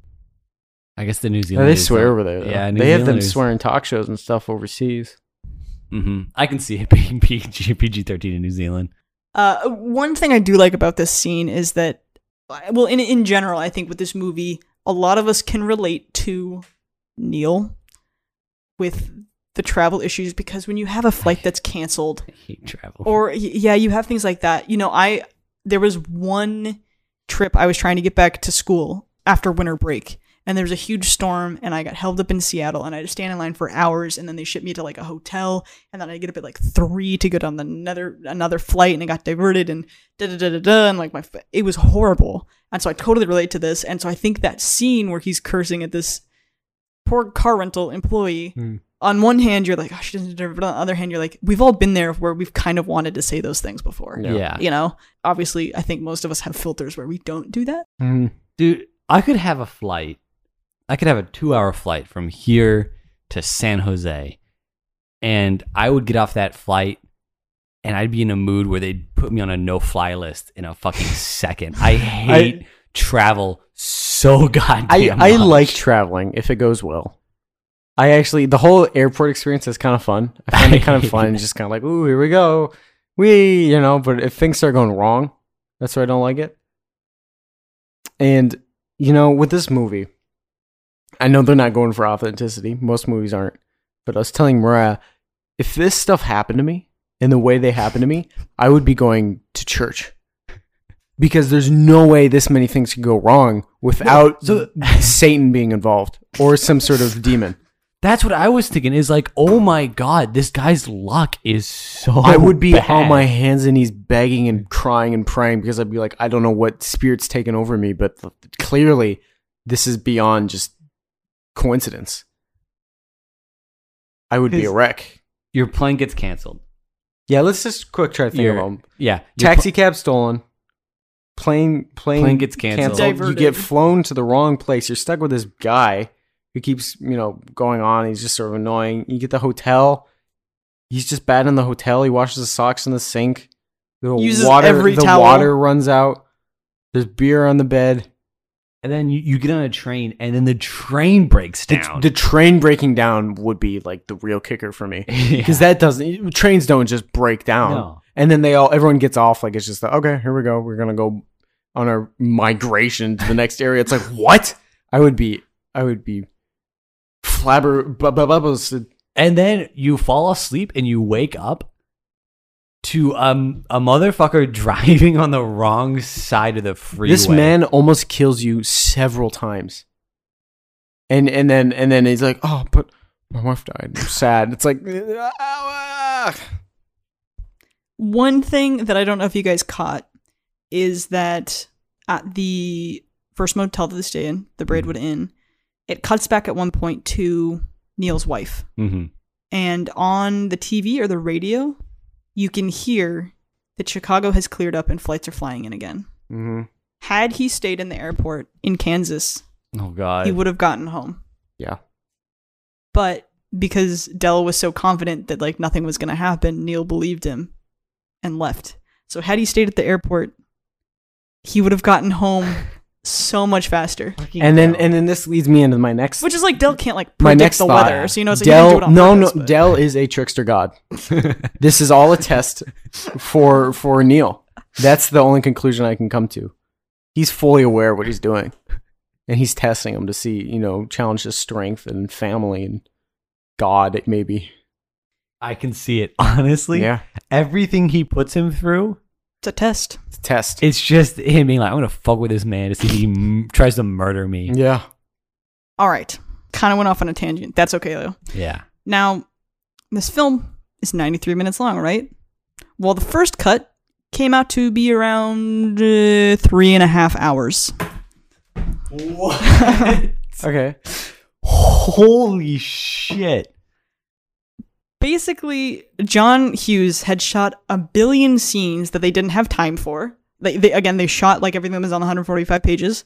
I guess the New Zealand. Yeah, they swear over there. Though. Yeah, New they Zealanders. Have them swearing talk shows and stuff overseas. Mm-hmm. I can see it being P G thirteen in New Zealand. Uh, one thing I do like about this scene is that, well, in in general, I think with this movie, a lot of us can relate to Neil with the travel issues, because when you have a flight that's canceled, I hate travel. Or yeah, you have things like that. You know, I there was one trip I was trying to get back to school after winter break. And there was a huge storm, and I got held up in Seattle, and I had to stand in line for hours, and then they shipped me to, like, a hotel, and then I get up at, like, three to go on the another, another flight, and I got diverted, and da-da-da-da-da, and, like, my it was horrible. And so I totally relate to this, and so I think that scene where he's cursing at this poor car rental employee, mm. on one hand, you're like, oh, she doesn't deserve it, but on the other hand, you're like, we've all been there where we've kind of wanted to say those things before. Yeah. yeah. You know? Obviously, I think most of us have filters where we don't do that. Mm. Dude, I could have a flight. I could have a two-hour flight from here to San Jose, and I would get off that flight, and I'd be in a mood where they'd put me on a no-fly list in a fucking second. I hate I, travel so goddamn I, much. I like traveling if it goes well. I actually, the whole airport experience is kind of fun. I find it kind of fun. It's just kind of like, ooh, here we go. We, you know, but if things start going wrong, that's why I don't like it. And, you know, with this movie, I know they're not going for authenticity. Most movies aren't. But I was telling Moriah, if this stuff happened to me in the way they happened to me, I would be going to church. Because there's no way this many things could go wrong without so, Satan being involved or some sort of demon. That's what I was thinking, is like, oh my God, this guy's luck is so bad. I would be bad. On my hands and knees begging and crying and praying, because I'd be like, I don't know what spirit's taken over me, but clearly this is beyond just coincidence. I would be a wreck. Your plane gets canceled. Yeah, let's just quick try to think your, of them. Yeah, taxi pl- cab stolen. Plane, plane, plane gets canceled. canceled. You get flown to the wrong place. You're stuck with this guy who keeps, you know, going on. He's just sort of annoying. You get the hotel. He's just bad in the hotel. He washes his socks in the sink. The Uses water, every the towel. water runs out. There's beer on the bed. And then you, you get on a train, and then the train breaks down. The, the train breaking down would be like the real kicker for me, because yeah. that doesn't trains don't just break down. No. And then they all everyone gets off like it's just like, okay, here we go, we're gonna go on our migration to the next area. It's like what? I would be I would be flabbergasted. And then you fall asleep and you wake up to um, a motherfucker driving on the wrong side of the freeway. This man almost kills you several times. And and then and then he's like, oh, but my wife died. I'm sad. It's like... Ah, ah. One thing that I don't know if you guys caught is that at the first motel that they stay in, the Braidwood Inn, it cuts back at one point to Neil's wife. Mm-hmm. And on the T V or the radio... you can hear that Chicago has cleared up and flights are flying in again. Mm-hmm. Had he stayed in the airport in Kansas, oh God, he would have gotten home. Yeah. But because Del was so confident that like nothing was going to happen, Neil believed him and left. So had he stayed at the airport, he would have gotten home so much faster. And then and then this leads me into my next... Which is like Del can't like predict the thought. weather. So you know it's like Del, you can do it on No, purpose, no, but. Del is a trickster god. This is all a test for for Neil. That's the only conclusion I can come to. He's fully aware of what he's doing. And he's testing him to see, you know, challenge his strength and family and God, maybe. I can see it. Honestly, yeah. Everything he puts him through... It's a test. It's a test. It's just him being like, I'm going to fuck with this man to see if he m- tries to murder me. Yeah. All right. Kind of went off on a tangent. That's okay, though. Yeah. Now, this film is ninety-three minutes long, right? Well, the first cut came out to be around uh, three and a half hours. What? Okay. Holy shit. Basically, John Hughes had shot a billion scenes that they didn't have time for. They, they again, they shot like everything that was on one hundred forty-five pages.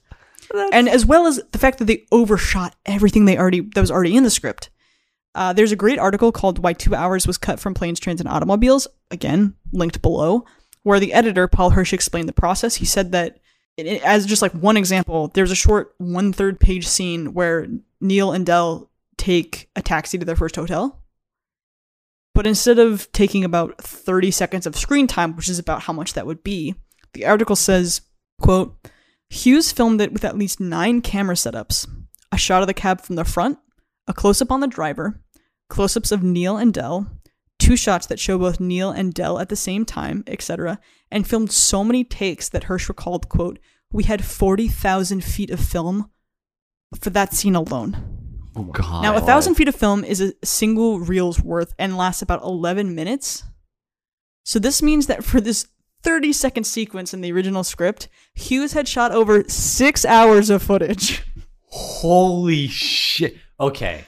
That's... And as well as the fact that they overshot everything they already that was already in the script. Uh, there's a great article called Why Two Hours Was Cut from Planes, Trains, and Automobiles, again, linked below, where the editor, Paul Hirsch, explained the process. He said that, it, as just like one example, there's a short one-third page scene where Neil and Del take a taxi to their first hotel. But instead of taking about thirty seconds of screen time, which is about how much that would be, the article says, quote, Hughes filmed it with at least nine camera setups, a shot of the cab from the front, a close-up on the driver, close-ups of Neil and Del, two shots that show both Neil and Del at the same time, et cetera, and filmed so many takes that Hirsch recalled, quote, we had forty thousand feet of film for that scene alone. Oh God. Now, a thousand feet of film is a single reel's worth and lasts about eleven minutes. So this means that for this thirty second sequence in the original script, Hughes had shot over six hours of footage. Holy shit. Okay.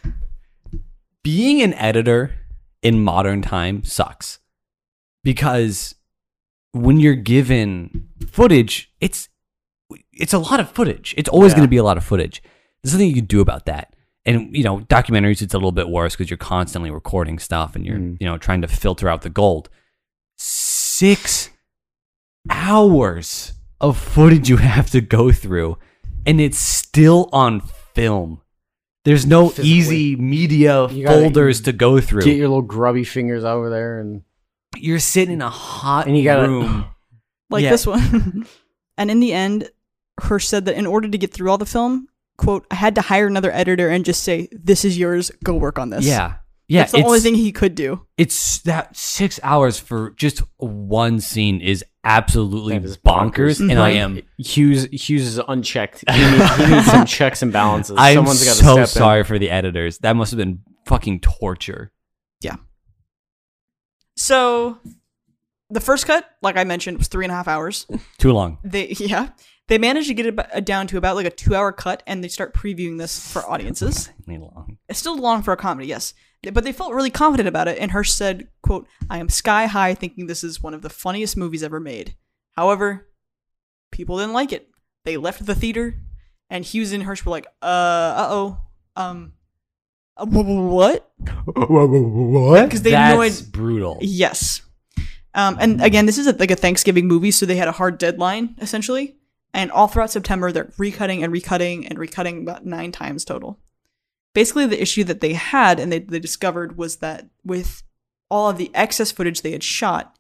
Being an editor in modern time sucks because when you're given footage, it's it's a lot of footage. It's always yeah. going to be a lot of footage. There's nothing you can do about that. And, you know, documentaries, it's a little bit worse because you're constantly recording stuff and you're, mm. you know, trying to filter out the gold. Six hours of footage you have to go through, and it's still on film. There's no Physically. easy media you folders gotta, to go through. Get your little grubby fingers over there, and you're sitting in a hot and you gotta, room like yeah. this one. And in the end, Hirsch said that in order to get through all the film, quote, I had to hire another editor and just say, this is yours, go work on this. Yeah. Yeah. That's the it's the only thing he could do. It's that six hours for just one scene is absolutely is bonkers. bonkers. Mm-hmm. And I am. Hughes Hughes is unchecked. He needs, he needs some checks and balances. I'm Someone's got to so step sorry in. for the editors. That must have been fucking torture. Yeah. So the first cut, like I mentioned, was three and a half hours. Too long. They, yeah. They managed to get it down to about like a two-hour cut, and they start previewing this for audiences. Long. It's still long for a comedy, yes. But they felt really confident about it, and Hirsch said, quote, I am sky high thinking this is one of the funniest movies ever made. However, people didn't like it. They left the theater, and Hughes and Hirsch were like, uh, uh-oh, um, what? What? Because they That's annoyed- brutal. Yes. Um, and again, this is a, like a Thanksgiving movie, so they had a hard deadline, essentially. And all throughout September, they're recutting and recutting and recutting about nine times total. Basically, the issue that they had and they, they discovered was that with all of the excess footage they had shot,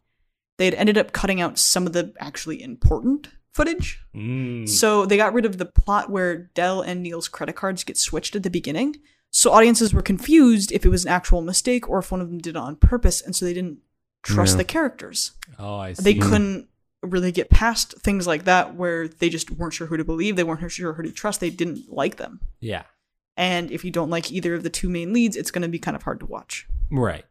they had ended up cutting out some of the actually important footage. Mm. So they got rid of the plot where Del and Neil's credit cards get switched at the beginning. So audiences were confused if it was an actual mistake or if one of them did it on purpose. And so they didn't trust yeah. the characters. Oh, I see. They couldn't really get past things like that where they just weren't sure who to believe, they weren't sure who to trust, they didn't like them. Yeah. And if you don't like either of the two main leads, it's going to be kind of hard to watch. Right.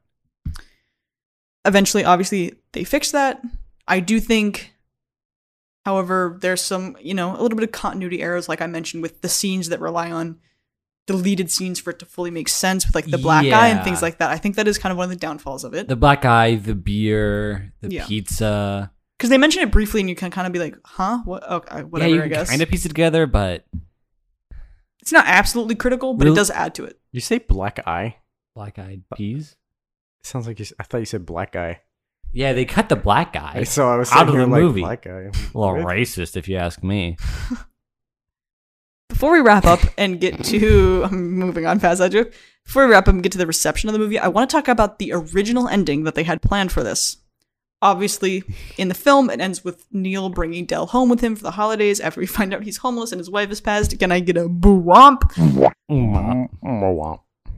Eventually, obviously, they fixed that. I do think, however, there's some, you know, a little bit of continuity errors, like I mentioned, with the scenes that rely on deleted scenes for it to fully make sense with like the black yeah. eye and things like that. I think that is kind of one of the downfalls of it. The black eye, the beer, the yeah. pizza. Because they mention it briefly and you can kind of be like, huh? What? Okay, whatever, yeah, you can I guess. kind of piece it together, but... It's not absolutely critical, but really? It does add to it. You say black eye? Black-eyed peas? It sounds like you... I thought you said black eye. Yeah, they cut the black eye so I was out of the like, movie. Black eye. A little racist, if you ask me. Before we wrap up and get to... I'm moving on past that joke. Before we wrap up and get to the reception of the movie, I want to talk about the original ending that they had planned for this. Obviously, in the film, it ends with Neil bringing Del home with him for the holidays after we find out he's homeless and his wife has passed. Can I get a boo-womp?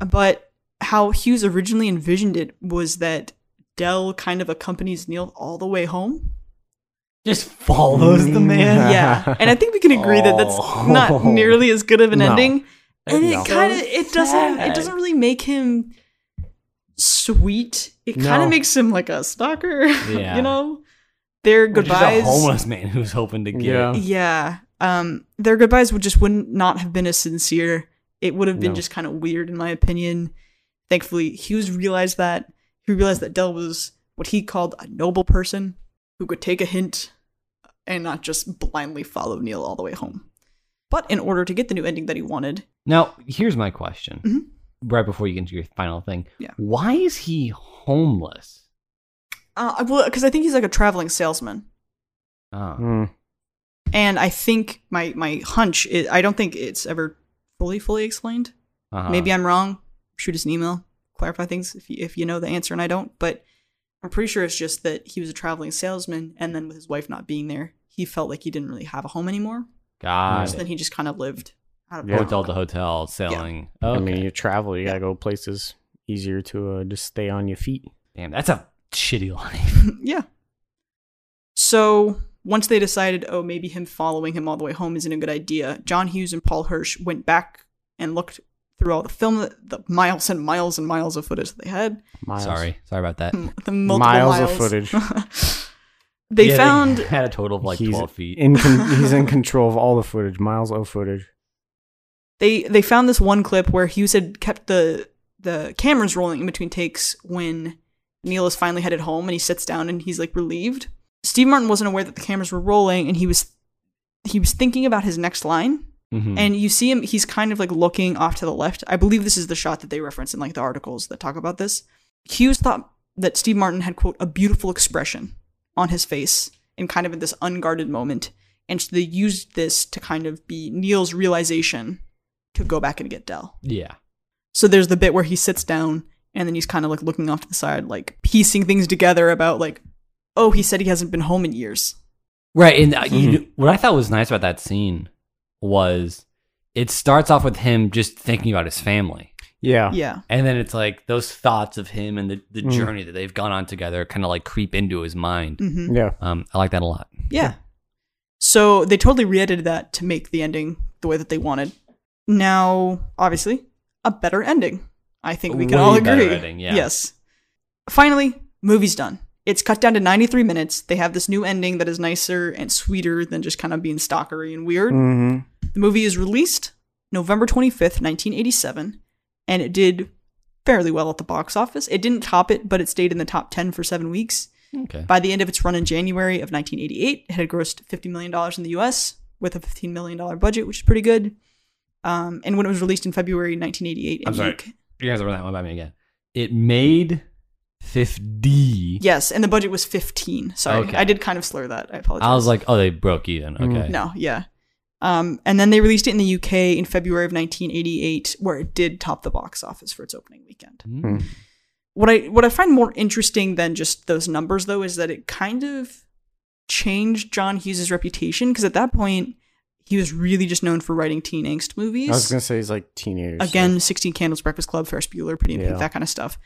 But how Hughes originally envisioned it was that Del kind of accompanies Neil all the way home. Just follows the man. Yeah. And I think we can agree that that's not nearly as good of an no. ending. And no. it kind of, it doesn't, it doesn't really make him... sweet. It no. kind of makes him like a stalker. Yeah. You know, their goodbyes. Which is a homeless man who's hoping to get. Yeah. yeah. Um. Their goodbyes would just wouldn't not have been as sincere. It would have been no. just kind of weird, in my opinion. Thankfully, Hughes realized that. He realized that Del was what he called a noble person who could take a hint and not just blindly follow Neil all the way home. But in order to get the new ending that he wanted. Now, here's my question. Mm-hmm. Right before you get into your final thing. Yeah. Why is he homeless? Uh, well, because I think he's like a traveling salesman. Oh. Mm. And I think my, my hunch is, I don't think it's ever fully, fully explained. Uh-huh. Maybe I'm wrong. Shoot us an email. Clarify things if you, if you know the answer and I don't. But I'm pretty sure it's just that he was a traveling salesman. And then with his wife not being there, he felt like he didn't really have a home anymore. God. So then he just kind of lived. Yeah. Hotel to hotel, selling. Yeah. Okay. I mean, you travel, you gotta yeah. go places. Easier to uh, just stay on your feet. Damn, that's a shitty life. Yeah. So Once they decided, oh, maybe him following him all the way home isn't a good idea, John Hughes and Paul Hirsch went back and looked through all the film, the, the miles and miles and miles of footage that they had. Miles. Sorry. Sorry about that. The multiple miles, miles. of footage. They yeah, found... They had a total of like twelve feet. In con- he's in control of all the footage. Miles of footage. They they found this one clip where Hughes had kept the the cameras rolling in between takes when Neil is finally headed home, and he sits down and he's like relieved. Steve Martin wasn't aware that the cameras were rolling, and he was he was thinking about his next line. Mm-hmm. And you see him, he's kind of like looking off to the left. I believe this is the shot that they reference in like the articles that talk about this. Hughes thought that Steve Martin had, quote, a beautiful expression on his face and kind of in this unguarded moment. And so they used this to kind of be Neil's realization to go back and get Del. Yeah. So there's the bit where he sits down and then he's kind of like looking off to the side, like piecing things together about like, oh, he said he hasn't been home in years. Right. And uh, mm-hmm. you know, what I thought was nice about that scene was it starts off with him just thinking about his family. Yeah. Yeah. And then it's like those thoughts of him and the, the mm. journey that they've gone on together kind of like creep into his mind. Mm-hmm. Yeah. Um, I like that a lot. Yeah. yeah. So they totally re-edited that to make the ending the way that they wanted. Now, obviously, a better ending. I think we can Way all agree. Ending, yeah. Yes. Finally, movie's done. It's cut down to ninety-three minutes. They have this new ending that is nicer and sweeter than just kind of being stalkery and weird. Mm-hmm. The movie is released November twenty-fifth, nineteen eighty-seven, and it did fairly well at the box office. It didn't top it, but it stayed in the top ten for seven weeks. Okay. By the end of its run in January of nineteen eighty-eight, it had grossed fifty million dollars in the U S with a fifteen million dollars budget, which is pretty good. Um, and when it was released in February nineteen eighty-eight, I'm sorry. Luke, you guys run that one by me again. It made... fifty. Yes, and the budget was fifteen. Sorry, okay. I did kind of slur that. I apologize. I was like, oh, they broke even. Okay. Mm. No, yeah. Um, and then they released it in the U K in February of nineteen eighty-eight, where it did top the box office for its opening weekend. Mm. What I what I find more interesting than just those numbers, though, is that it kind of changed John Hughes' reputation, because at that point, he was really just known for writing teen angst movies. I was going to say he's like teenagers. Again, so. sixteen Candles, Breakfast Club, Ferris Bueller, Pretty in Pink, yeah. that kind of stuff.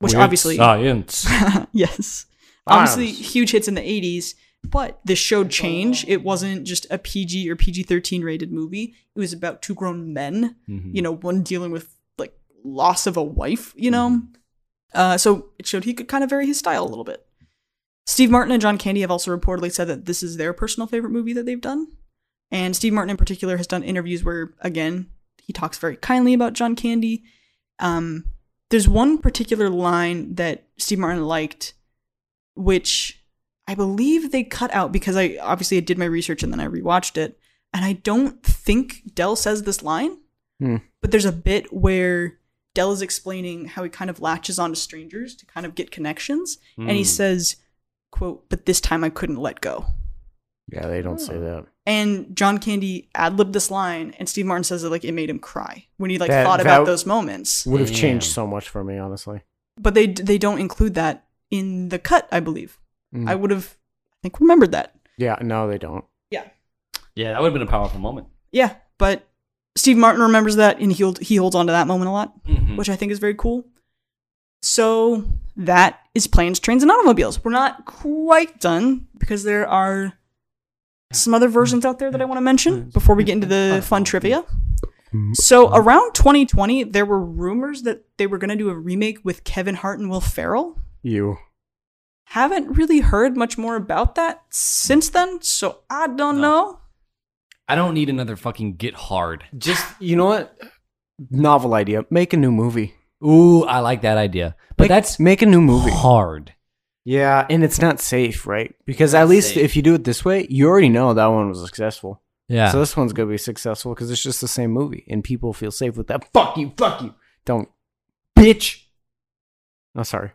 Which Weird obviously, science. yes, obviously huge hits in the eighties, but this showed change. It wasn't just a P G or P G thirteen rated movie. It was about two grown men, mm-hmm. you know, one dealing with like loss of a wife, you know. Mm-hmm. Uh, so it showed he could kind of vary his style a little bit. Steve Martin and John Candy have also reportedly said that this is their personal favorite movie that they've done. And Steve Martin in particular has done interviews where, again, he talks very kindly about John Candy. Um, There's one particular line that Steve Martin liked, which I believe they cut out because I obviously I did my research and then I rewatched it. And I don't think Del says this line, mm. but there's a bit where Del is explaining how he kind of latches onto strangers to kind of get connections. Mm. And he says, quote, but this time I couldn't let go. Yeah, they don't oh. say that. And John Candy ad-libbed this line, and Steve Martin says that like it made him cry when he like that, thought about those moments. Would have Damn. changed so much for me, honestly. But they they don't include that in the cut, I believe. Mm. I would have, I think, remembered that. Yeah, no, they don't. Yeah. Yeah, that would have been a powerful moment. Yeah, but Steve Martin remembers that, and he, he holds on to that moment a lot, mm-hmm. which I think is very cool. So that is Planes, Trains, and Automobiles. We're not quite done, because there are... some other versions out there that I want to mention before we get into the fun trivia. So around twenty twenty, there were rumors that they were going to do a remake with Kevin Hart and Will Ferrell. You haven't really heard much more about that since then, so I don't no. know. I don't need another fucking Get Hard. Just, you know what? Novel idea. Make a new movie. Ooh, I like that idea. But make, that's make a new movie. Hard. Yeah, and it's not safe, right? Because not at least safe. If you do it this way, you already know that one was successful. Yeah. So this one's going to be successful because it's just the same movie and people feel safe with that. Fuck you, fuck you. Don't, bitch. No, sorry.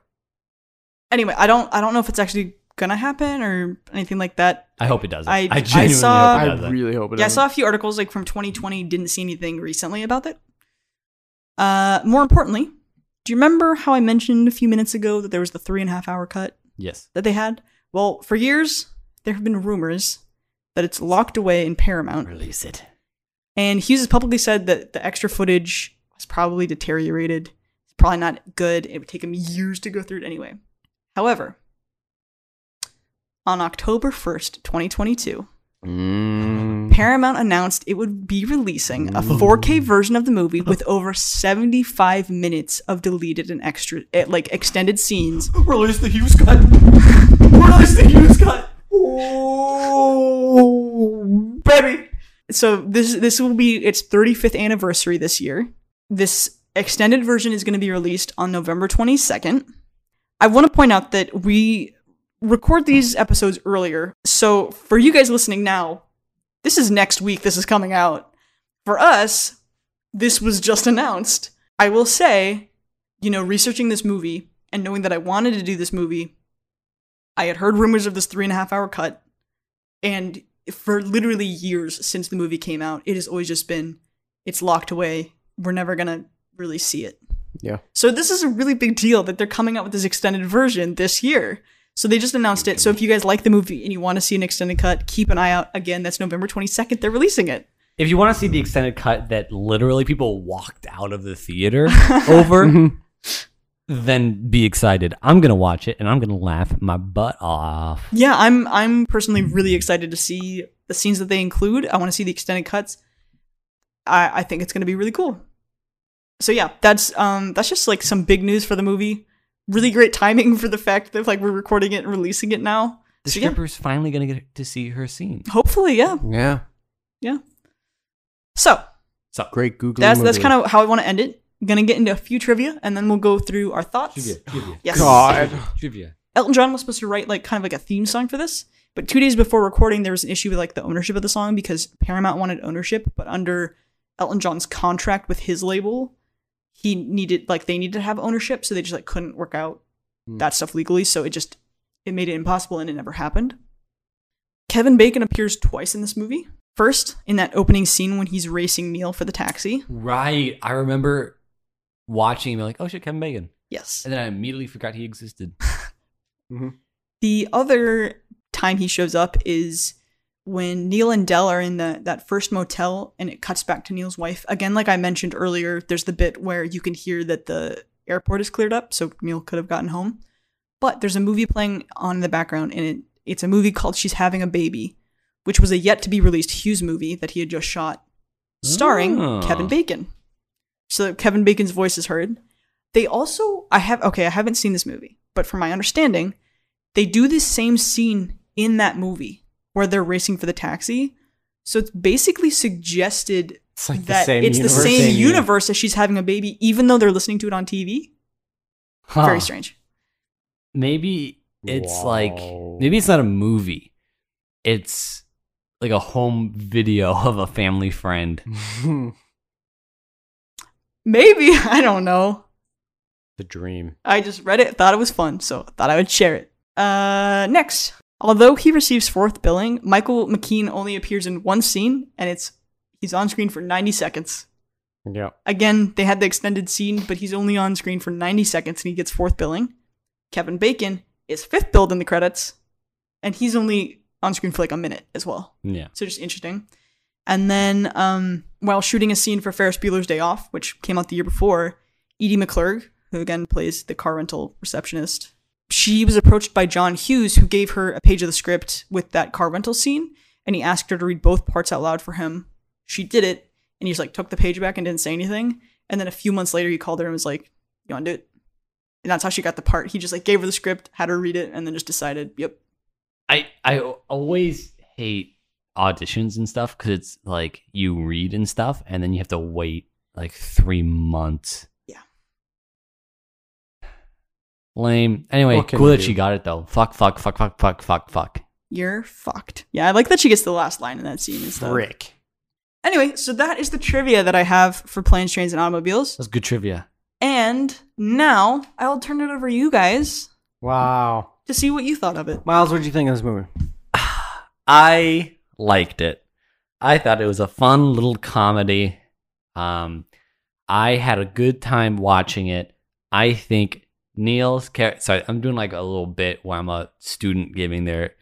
Anyway, I don't I don't know if it's actually going to happen or anything like that. I hope it doesn't. I, I genuinely I saw, hope it doesn't. I really hope it doesn't. Yeah, I saw a few articles like from twenty twenty, didn't see anything recently about that. Uh, more importantly, do you remember how I mentioned a few minutes ago that there was the three and a half hour cut? Yes. That they had? Well, for years, there have been rumors that it's locked away in Paramount. Release it. And Hughes has publicly said that the extra footage was probably deteriorated. It's probably not good. It would take him years to go through it anyway. However, on October first, twenty twenty-two, mm. Paramount announced it would be releasing a four K version of the movie with over seventy-five minutes of deleted and extra, like, extended scenes. Release the Hughes cut. Release the Hughes cut. Oh, baby. So this this will be its thirty-fifth anniversary this year. This extended version is going to be released on November twenty-second. I want to point out that we record these episodes earlier. So for you guys listening now, this is next week. This is coming out. For us, this was just announced. I will say, you know, researching this movie and knowing that I wanted to do this movie, I had heard rumors of this three and a half hour cut. And for literally years since the movie came out, it has always just been, it's locked away. We're never going to really see it. Yeah. So this is a really big deal that they're coming out with this extended version this year. So they just announced it. So if you guys like the movie and you want to see an extended cut, keep an eye out. Again, that's November twenty-second. They're releasing it. If you want to see the extended cut that literally people walked out of the theater over, then be excited. I'm going to watch it and I'm going to laugh my butt off. Yeah, I'm I'm personally really excited to see the scenes that they include. I want to see the extended cuts. I, I think it's going to be really cool. So yeah, that's um that's just like some big news for the movie. Really great timing for the fact that like we're recording it and releasing it now. The so, stripper's yeah. finally going to get to see her scene. Hopefully, yeah. Yeah. Yeah. So. So great Googling That's movie. That's kind of how I want to end it. I'm going to get into a few trivia and then we'll go through our thoughts. Trivia. Trivia. Yes. God. Trivia. Elton John was supposed to write like kind of like a theme song for this, but two days before recording there was an issue with like the ownership of the song because Paramount wanted ownership, but under Elton John's contract with his label, he needed like they needed to have ownership, so they just like couldn't work out mm. that stuff legally, so it just it made it impossible and it never happened. Kevin Bacon appears twice in this movie. First, in that opening scene when he's racing Neil for the taxi. Right. I remember watching him like, oh shit, Kevin Bacon. Yes. And then I immediately forgot he existed. mm-hmm. The other time he shows up is when Neil and Del are in the that first motel and it cuts back to Neil's wife. Again, like I mentioned earlier, there's the bit where you can hear that the airport is cleared up, so Neil could have gotten home. But there's a movie playing on in the background, and it, it's a movie called She's Having a Baby, which was a yet-to-be-released Hughes movie that he had just shot, starring oh. Kevin Bacon. So Kevin Bacon's voice is heard. They also, I have, okay, I haven't seen this movie, but from my understanding, they do this same scene in that movie where they're racing for the taxi. So it's basically suggested it's like that the same it's universe. the same, same universe yeah. as She's Having a Baby, even though they're listening to it on T V. Huh. Very strange. Maybe it's Whoa. like, maybe it's not a movie. It's like a home video of a family friend. Maybe. I don't know. The dream. I just read it, thought it was fun, so I thought I would share it. Uh, next. Although he receives fourth billing, Michael McKean only appears in one scene, and it's he's on screen for ninety seconds. Yeah. Again, they had the extended scene, but he's only on screen for ninety seconds, and he gets fourth billing. Kevin Bacon is fifth billed in the credits, and he's only on screen for like a minute as well. Yeah. So just interesting. And then um, while shooting a scene for Ferris Bueller's Day Off, which came out the year before, Edie McClurg, who again plays the car rental receptionist, she was approached by John Hughes, who gave her a page of the script with that car rental scene, and he asked her to read both parts out loud for him. She did it, and he just like took the page back and didn't say anything. And then a few months later, he called her and was like, "You want to do it?" And that's how she got the part. He just like gave her the script, had her read it, and then just decided, "Yep." I I always hate auditions and stuff because it's like you read and stuff, and then you have to wait like three months. Lame. Anyway, cool that she got it though. Fuck, fuck, fuck, fuck, fuck, fuck, fuck. You're fucked. Yeah, I like that she gets the last line in that scene and stuff. Frick. Anyway, so that is the trivia that I have for Planes, Trains, and Automobiles. That's good trivia. And now I'll turn it over to you guys. Wow. To see what you thought of it. Miles, what did you think of this movie? I liked it. I thought it was a fun little comedy. Um, I had a good time watching it. I think Neil's character, sorry, I'm doing like a little bit where I'm a student giving their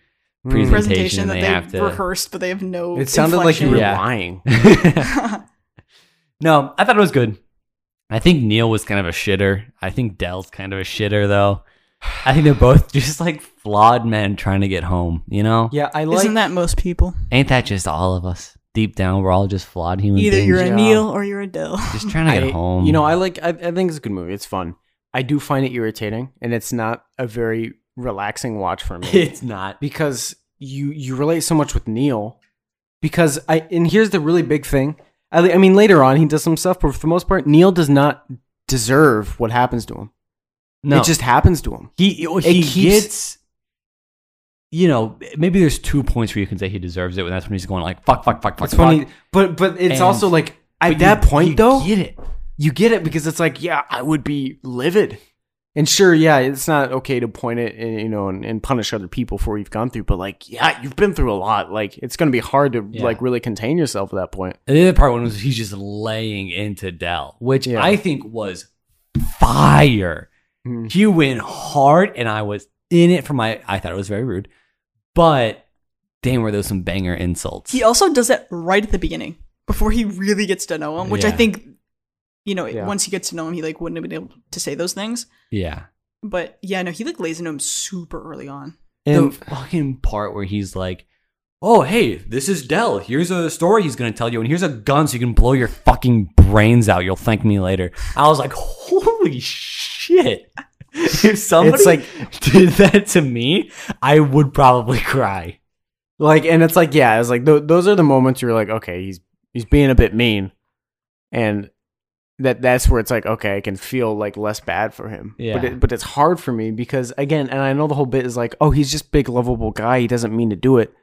presentation, presentation and they, they have to rehearse, but they have no. It sounded inflection. like you were yeah. lying. No, I thought it was good. I think Neil was kind of a shitter. I think Del's kind of a shitter, though. I think they're both just like flawed men trying to get home, you know? Yeah, I like... Isn't that most people? Ain't that just all of us? Deep down, we're all just flawed human Either beings. Either you're a Neil or you're a Del. Just trying to get I, home. You know, I like... I, I think it's a good movie. It's fun. I do find it irritating, and it's not a very relaxing watch for me. It's not. Because you, you relate so much with Neil. Because I... And here's the really big thing. I, I mean, later on, he does some stuff, but for the most part, Neil does not deserve what happens to him. No. It just happens to him. He he, he keeps, gets, you know, maybe there's two points where you can say he deserves it, when that's when he's going like, fuck, fuck, fuck, fuck, fuck. He, but, but it's and, also like, at that you, point, you though, you get it. You get it because it's like, yeah, I would be livid. And sure, yeah, it's not okay to point it and, you know, and, and punish other people for what you've gone through. But like, yeah, you've been through a lot. Like, it's going to be hard to yeah. like really contain yourself at that point. And the other part one was he's just laying into Del, which yeah. I think was fire. You went hard, and I was in it for my... I thought it was very rude, but damn, were those some banger insults. He also does that right at the beginning, before he really gets to know him, which yeah. I think, you know, yeah. once he gets to know him, he, like, wouldn't have been able to say those things. Yeah. But, yeah, no, he, like, lays into him super early on. And the fucking part where he's like, oh, hey, this is Del. Here's a story he's going to tell you, and here's a gun so you can blow your fucking brains out. You'll thank me later. I was like, holy shit. Shit. If somebody it's like, did that to me, I would probably cry. Like, and it's like, yeah, it's like th- those are the moments you're like, okay, he's he's being a bit mean, and that that's where it's like, okay, I can feel like less bad for him. Yeah. But it, but it's hard for me because again, and I know the whole bit is like, oh, he's just big lovable guy. He doesn't mean to do it.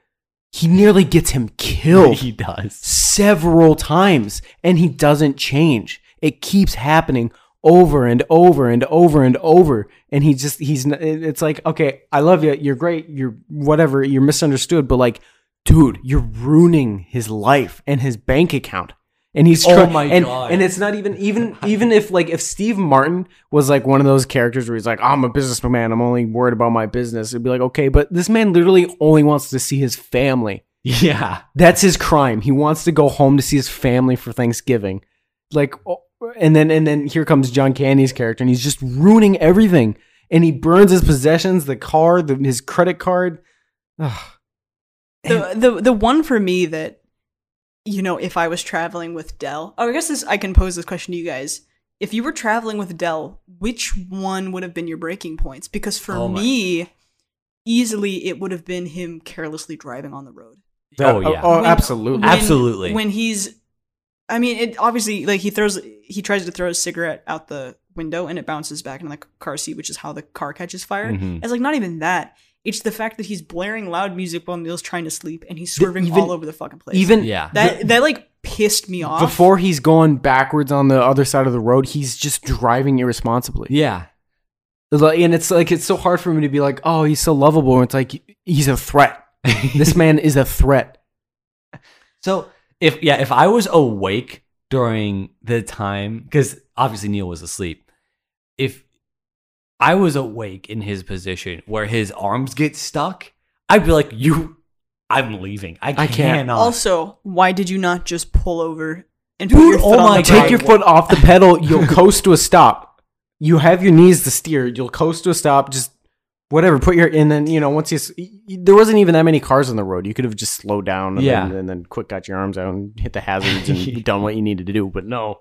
He nearly gets him killed. He does several times, and he doesn't change. It keeps happening. Over and over and over and over, and he just he's it's like, okay, I love you, you're great, you're whatever, you're misunderstood, but like, dude, you're ruining his life and his bank account, and he's trying, oh my and, god, and it's not even even even if like if Steve Martin was like one of those characters where he's like, oh, I'm a businessman, I'm only worried about my business, it'd be like, okay, but this man literally only wants to see his family. Yeah, that's his crime. He wants to go home to see his family for Thanksgiving, like. Oh, And then and then here comes John Candy's character, and he's just ruining everything. And he burns his possessions, the car, the, his credit card. Ugh. The the the one for me that, you know, if I was traveling with Del, oh, I guess this I can pose this question to you guys. If you were traveling with Del, which one would have been your breaking points? Because for oh me, easily it would have been him carelessly driving on the road. Oh, yeah. Oh, when, absolutely. When, absolutely. When he's... I mean, it obviously, like, he throws, he tries to throw a cigarette out the window and it bounces back into the car seat, which is how the car catches fire. Mm-hmm. It's like, not even that. It's the fact that he's blaring loud music while Neil's trying to sleep and he's swerving even, all over the fucking place. Even, yeah. That, the, that, like, pissed me off. Before he's going backwards on the other side of the road, he's just driving irresponsibly. Yeah. And it's like, it's so hard for me to be like, oh, he's so lovable. And it's like, he's a threat. This man is a threat. So... If yeah, if I was awake during the time, because obviously Neil was asleep, if I was awake in his position where his arms get stuck, I'd be like, "You, I'm leaving. I, I can't." Also, why did you not just pull over and put Dude, your foot oh on my, the take your foot off the pedal? You'll coast to a stop. You have your knees to steer. You'll coast to a stop. Just whatever. Put your and then you know once you there wasn't even that many cars on the road. You could have just slowed down and, yeah. then, and then quick got your arms out and hit the hazards and done what you needed to do. But no,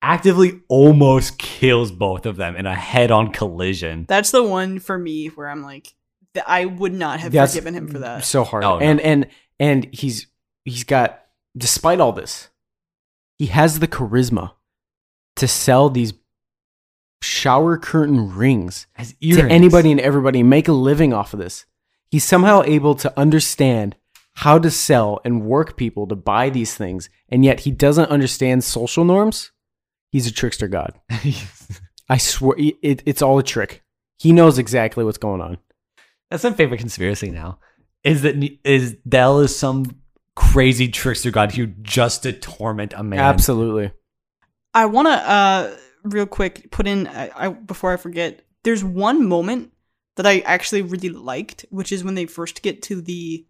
actively almost kills both of them in a head-on collision. That's the one for me where I'm like, I would not have That's forgiven him for that. So hard. Oh, no. And and and he's he's got, despite all this, he has the charisma to sell these shower curtain rings as earrings to anybody and everybody, make a living off of this. He's somehow able to understand how to sell and work people to buy these things, and yet he doesn't understand social norms. He's a trickster god. I swear, it, it, it's all a trick. He knows exactly what's going on. That's my favorite conspiracy now, is that is Del is some crazy trickster god who just to torment a man. Absolutely. I want to uh real quick put in I, I before I forget, there's one moment that I actually really liked, which is when they first get to the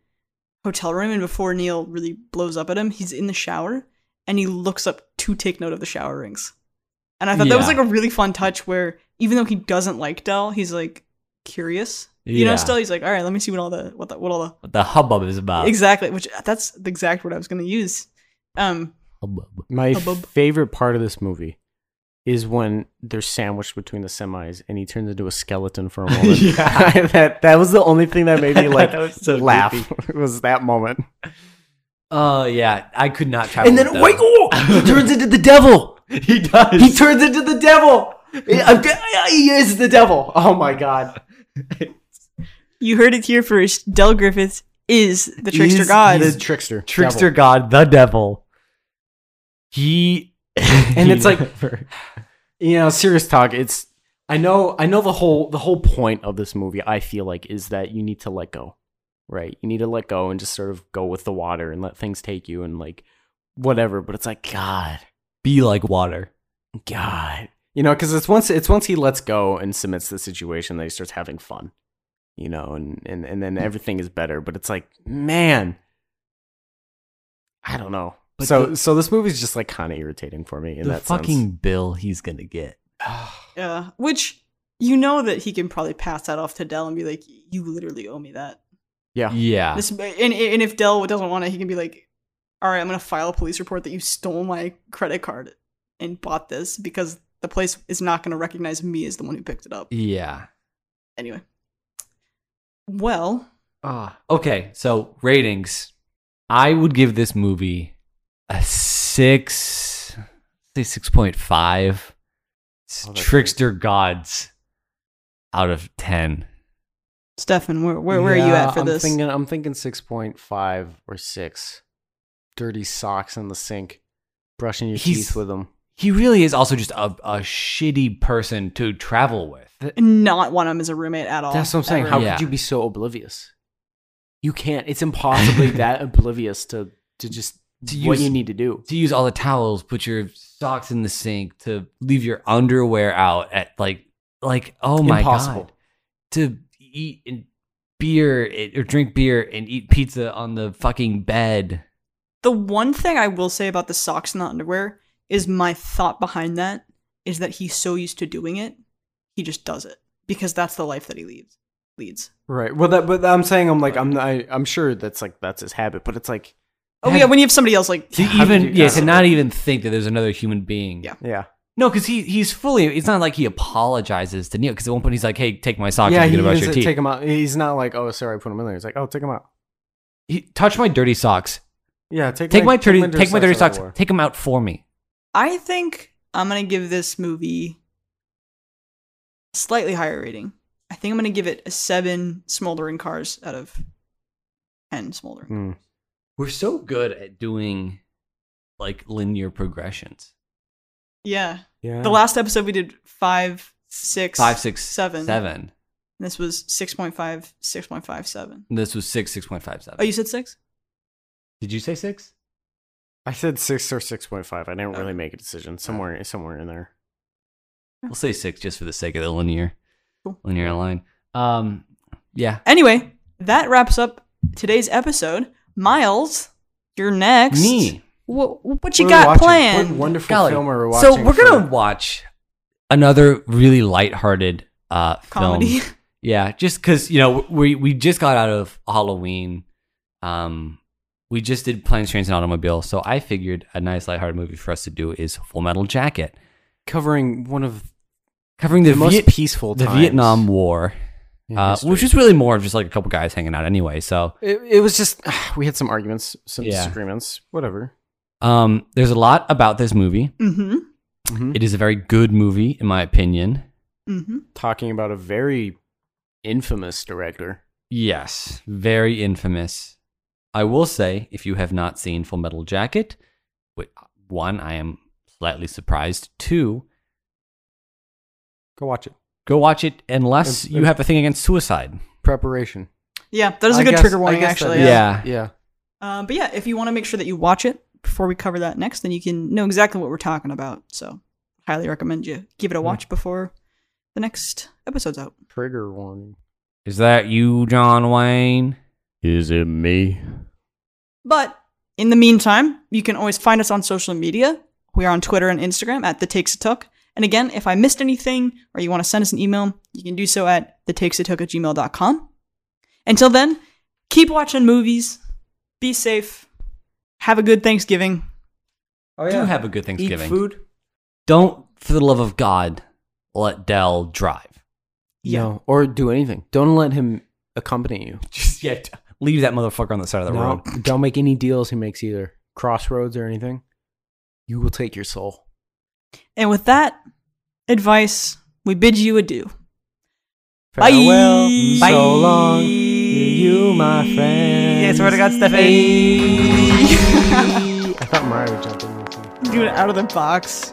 hotel room and before Neil really blows up at him, he's in the shower and he looks up to take note of the shower rings. And I thought yeah. that was like a really fun touch where even though he doesn't like Del, he's like, curious. You yeah. know, still he's like, all right, let me see what all the what the what all the what the hubbub is about. Exactly, which that's the exact word I was going to use. Um, hubbub. My hubbub. favorite part of this movie is when they're sandwiched between the semis and he turns into a skeleton for a moment. yeah, that that was the only thing that made me like was so laugh. was that moment. Oh uh, yeah, I could not travel. And then with wait, oh, he turns into the devil. He does. He turns into the devil. He is the devil. Oh my god. You heard it here first. Del Griffith is the trickster is, god. The trickster, trickster devil. god, the devil. He and it's like, you know, serious talk. It's I know, I know the whole the whole point of this movie. I feel like is that you need to let go, right? You need to let go and just sort of go with the water and let things take you and like whatever. But it's like, God, be like water, God. You know, because it's once it's once he lets go and submits the situation that he starts having fun. You know, and, and, and then everything is better. But it's like, man, I don't know. But so the, so this movie's just like kind of irritating for me. In the that fucking sense. bill he's gonna get. Yeah, which you know that he can probably pass that off to Del and be like, "You literally owe me that." Yeah, yeah. This, and and if Del doesn't want it, he can be like, "All right, I'm gonna file a police report that you stole my credit card and bought this because the place is not gonna recognize me as the one who picked it up." Yeah. Anyway. Well, uh, okay, so ratings. I would give this movie a six, say six point five oh, trickster great. gods out of ten. Stefan, where where, where yeah, are you at for I'm this? Thinking, I'm thinking six point five or six. Dirty socks in the sink, brushing your He's, teeth with them. He really is also just a, a shitty person to travel with. Not want him as a roommate at all. That's what I'm saying. How yeah. could you be so oblivious? You can't. It's impossibly that oblivious to to just to use, what you need to do. To use all the towels, put your socks in the sink, to leave your underwear out at like, like oh my Impossible. God. To eat and beer or drink beer and eat pizza on the fucking bed. The one thing I will say about the socks and the underwear is my thought behind that is that he's so used to doing it. He just does it because that's the life that he leads. Leads right. Well, that but I'm saying I'm like I'm I, I'm sure that's like that's his habit, but it's like oh habit. yeah, when you have somebody else like to even yeah to it? not even think that there's another human being. Yeah, yeah. No, because he he's fully. It's not like he apologizes to Neil because at one point he's like, "Hey, take my socks. Yeah, and he about your teeth. Take them out." He's not like, "Oh, sorry, I put them in there." He's like, "Oh, take them out. He, touch my dirty socks. Yeah, take take my, my dirty take my dirty socks. Take them out for me." I think I'm gonna give this movie slightly higher rating. I think I'm going to give it a seven smoldering cars out of ten smoldering cars. Mm. We're so good at doing like linear progressions. Yeah. yeah. The last episode we did five, six, five, six, seven. Seven. This was six point five, six point five seven This was six, six point five seven Oh, you said six? Did you say six? I said six or six point five I didn't oh. really make a decision. Somewhere, oh. somewhere in there. We'll say six just for the sake of the linear, cool. linear line. Um, yeah. Anyway, that wraps up today's episode. Miles, you're next. Me. What, what you we're got watching, planned? What wonderful Golly. film are we watching? So we're for... gonna watch another really lighthearted uh, comedy. Film. Yeah, just because you know we we just got out of Halloween. Um, we just did Planes, Trains, and Automobiles. So I figured a nice lighthearted movie for us to do is Full Metal Jacket, covering one of. Covering the, the most Viet- peaceful times. The Vietnam War, uh, which was really more of just like a couple guys hanging out anyway. So it, it was just, we had some arguments, some yeah. disagreements, whatever. Um, there's a lot about this movie. Mm-hmm. Mm-hmm. It is a very good movie, in my opinion. Mm-hmm. Talking about a very infamous director. Yes, very infamous. I will say, if you have not seen Full Metal Jacket, one, I am slightly surprised. Two, Go watch it. Go watch it unless if, if you have a thing against suicide. Preparation. Yeah, that is a I good guess, trigger warning, actually. Yeah. Yeah. Uh, but yeah, if you want to make sure that you watch it before we cover that next, then you can know exactly what we're talking about. So highly recommend you give it a watch mm. before the next episode's out. Trigger warning. Is that you, John Wayne? Is it me? But in the meantime, you can always find us on social media. We are on Twitter and Instagram at The Takes It Took. And again, if I missed anything or you want to send us an email, you can do so at the takes it took at gmail dot com. Until then, keep watching movies. Be safe. Have a good Thanksgiving. Oh, yeah. Do have a good Thanksgiving. Eat food. Don't, for the love of God, let Del drive. Yeah. No, or do anything. Don't let him accompany you. Just yeah, leave that motherfucker on the side of the no, road. Don't make any deals he makes either. Crossroads or anything. You will take your soul. And with that advice, we bid you adieu. Farewell. Bye. Bye. So long. You, my friend. Yes, word to God, Stephanie. I thought Moriah would jump in. Dude, out of the box.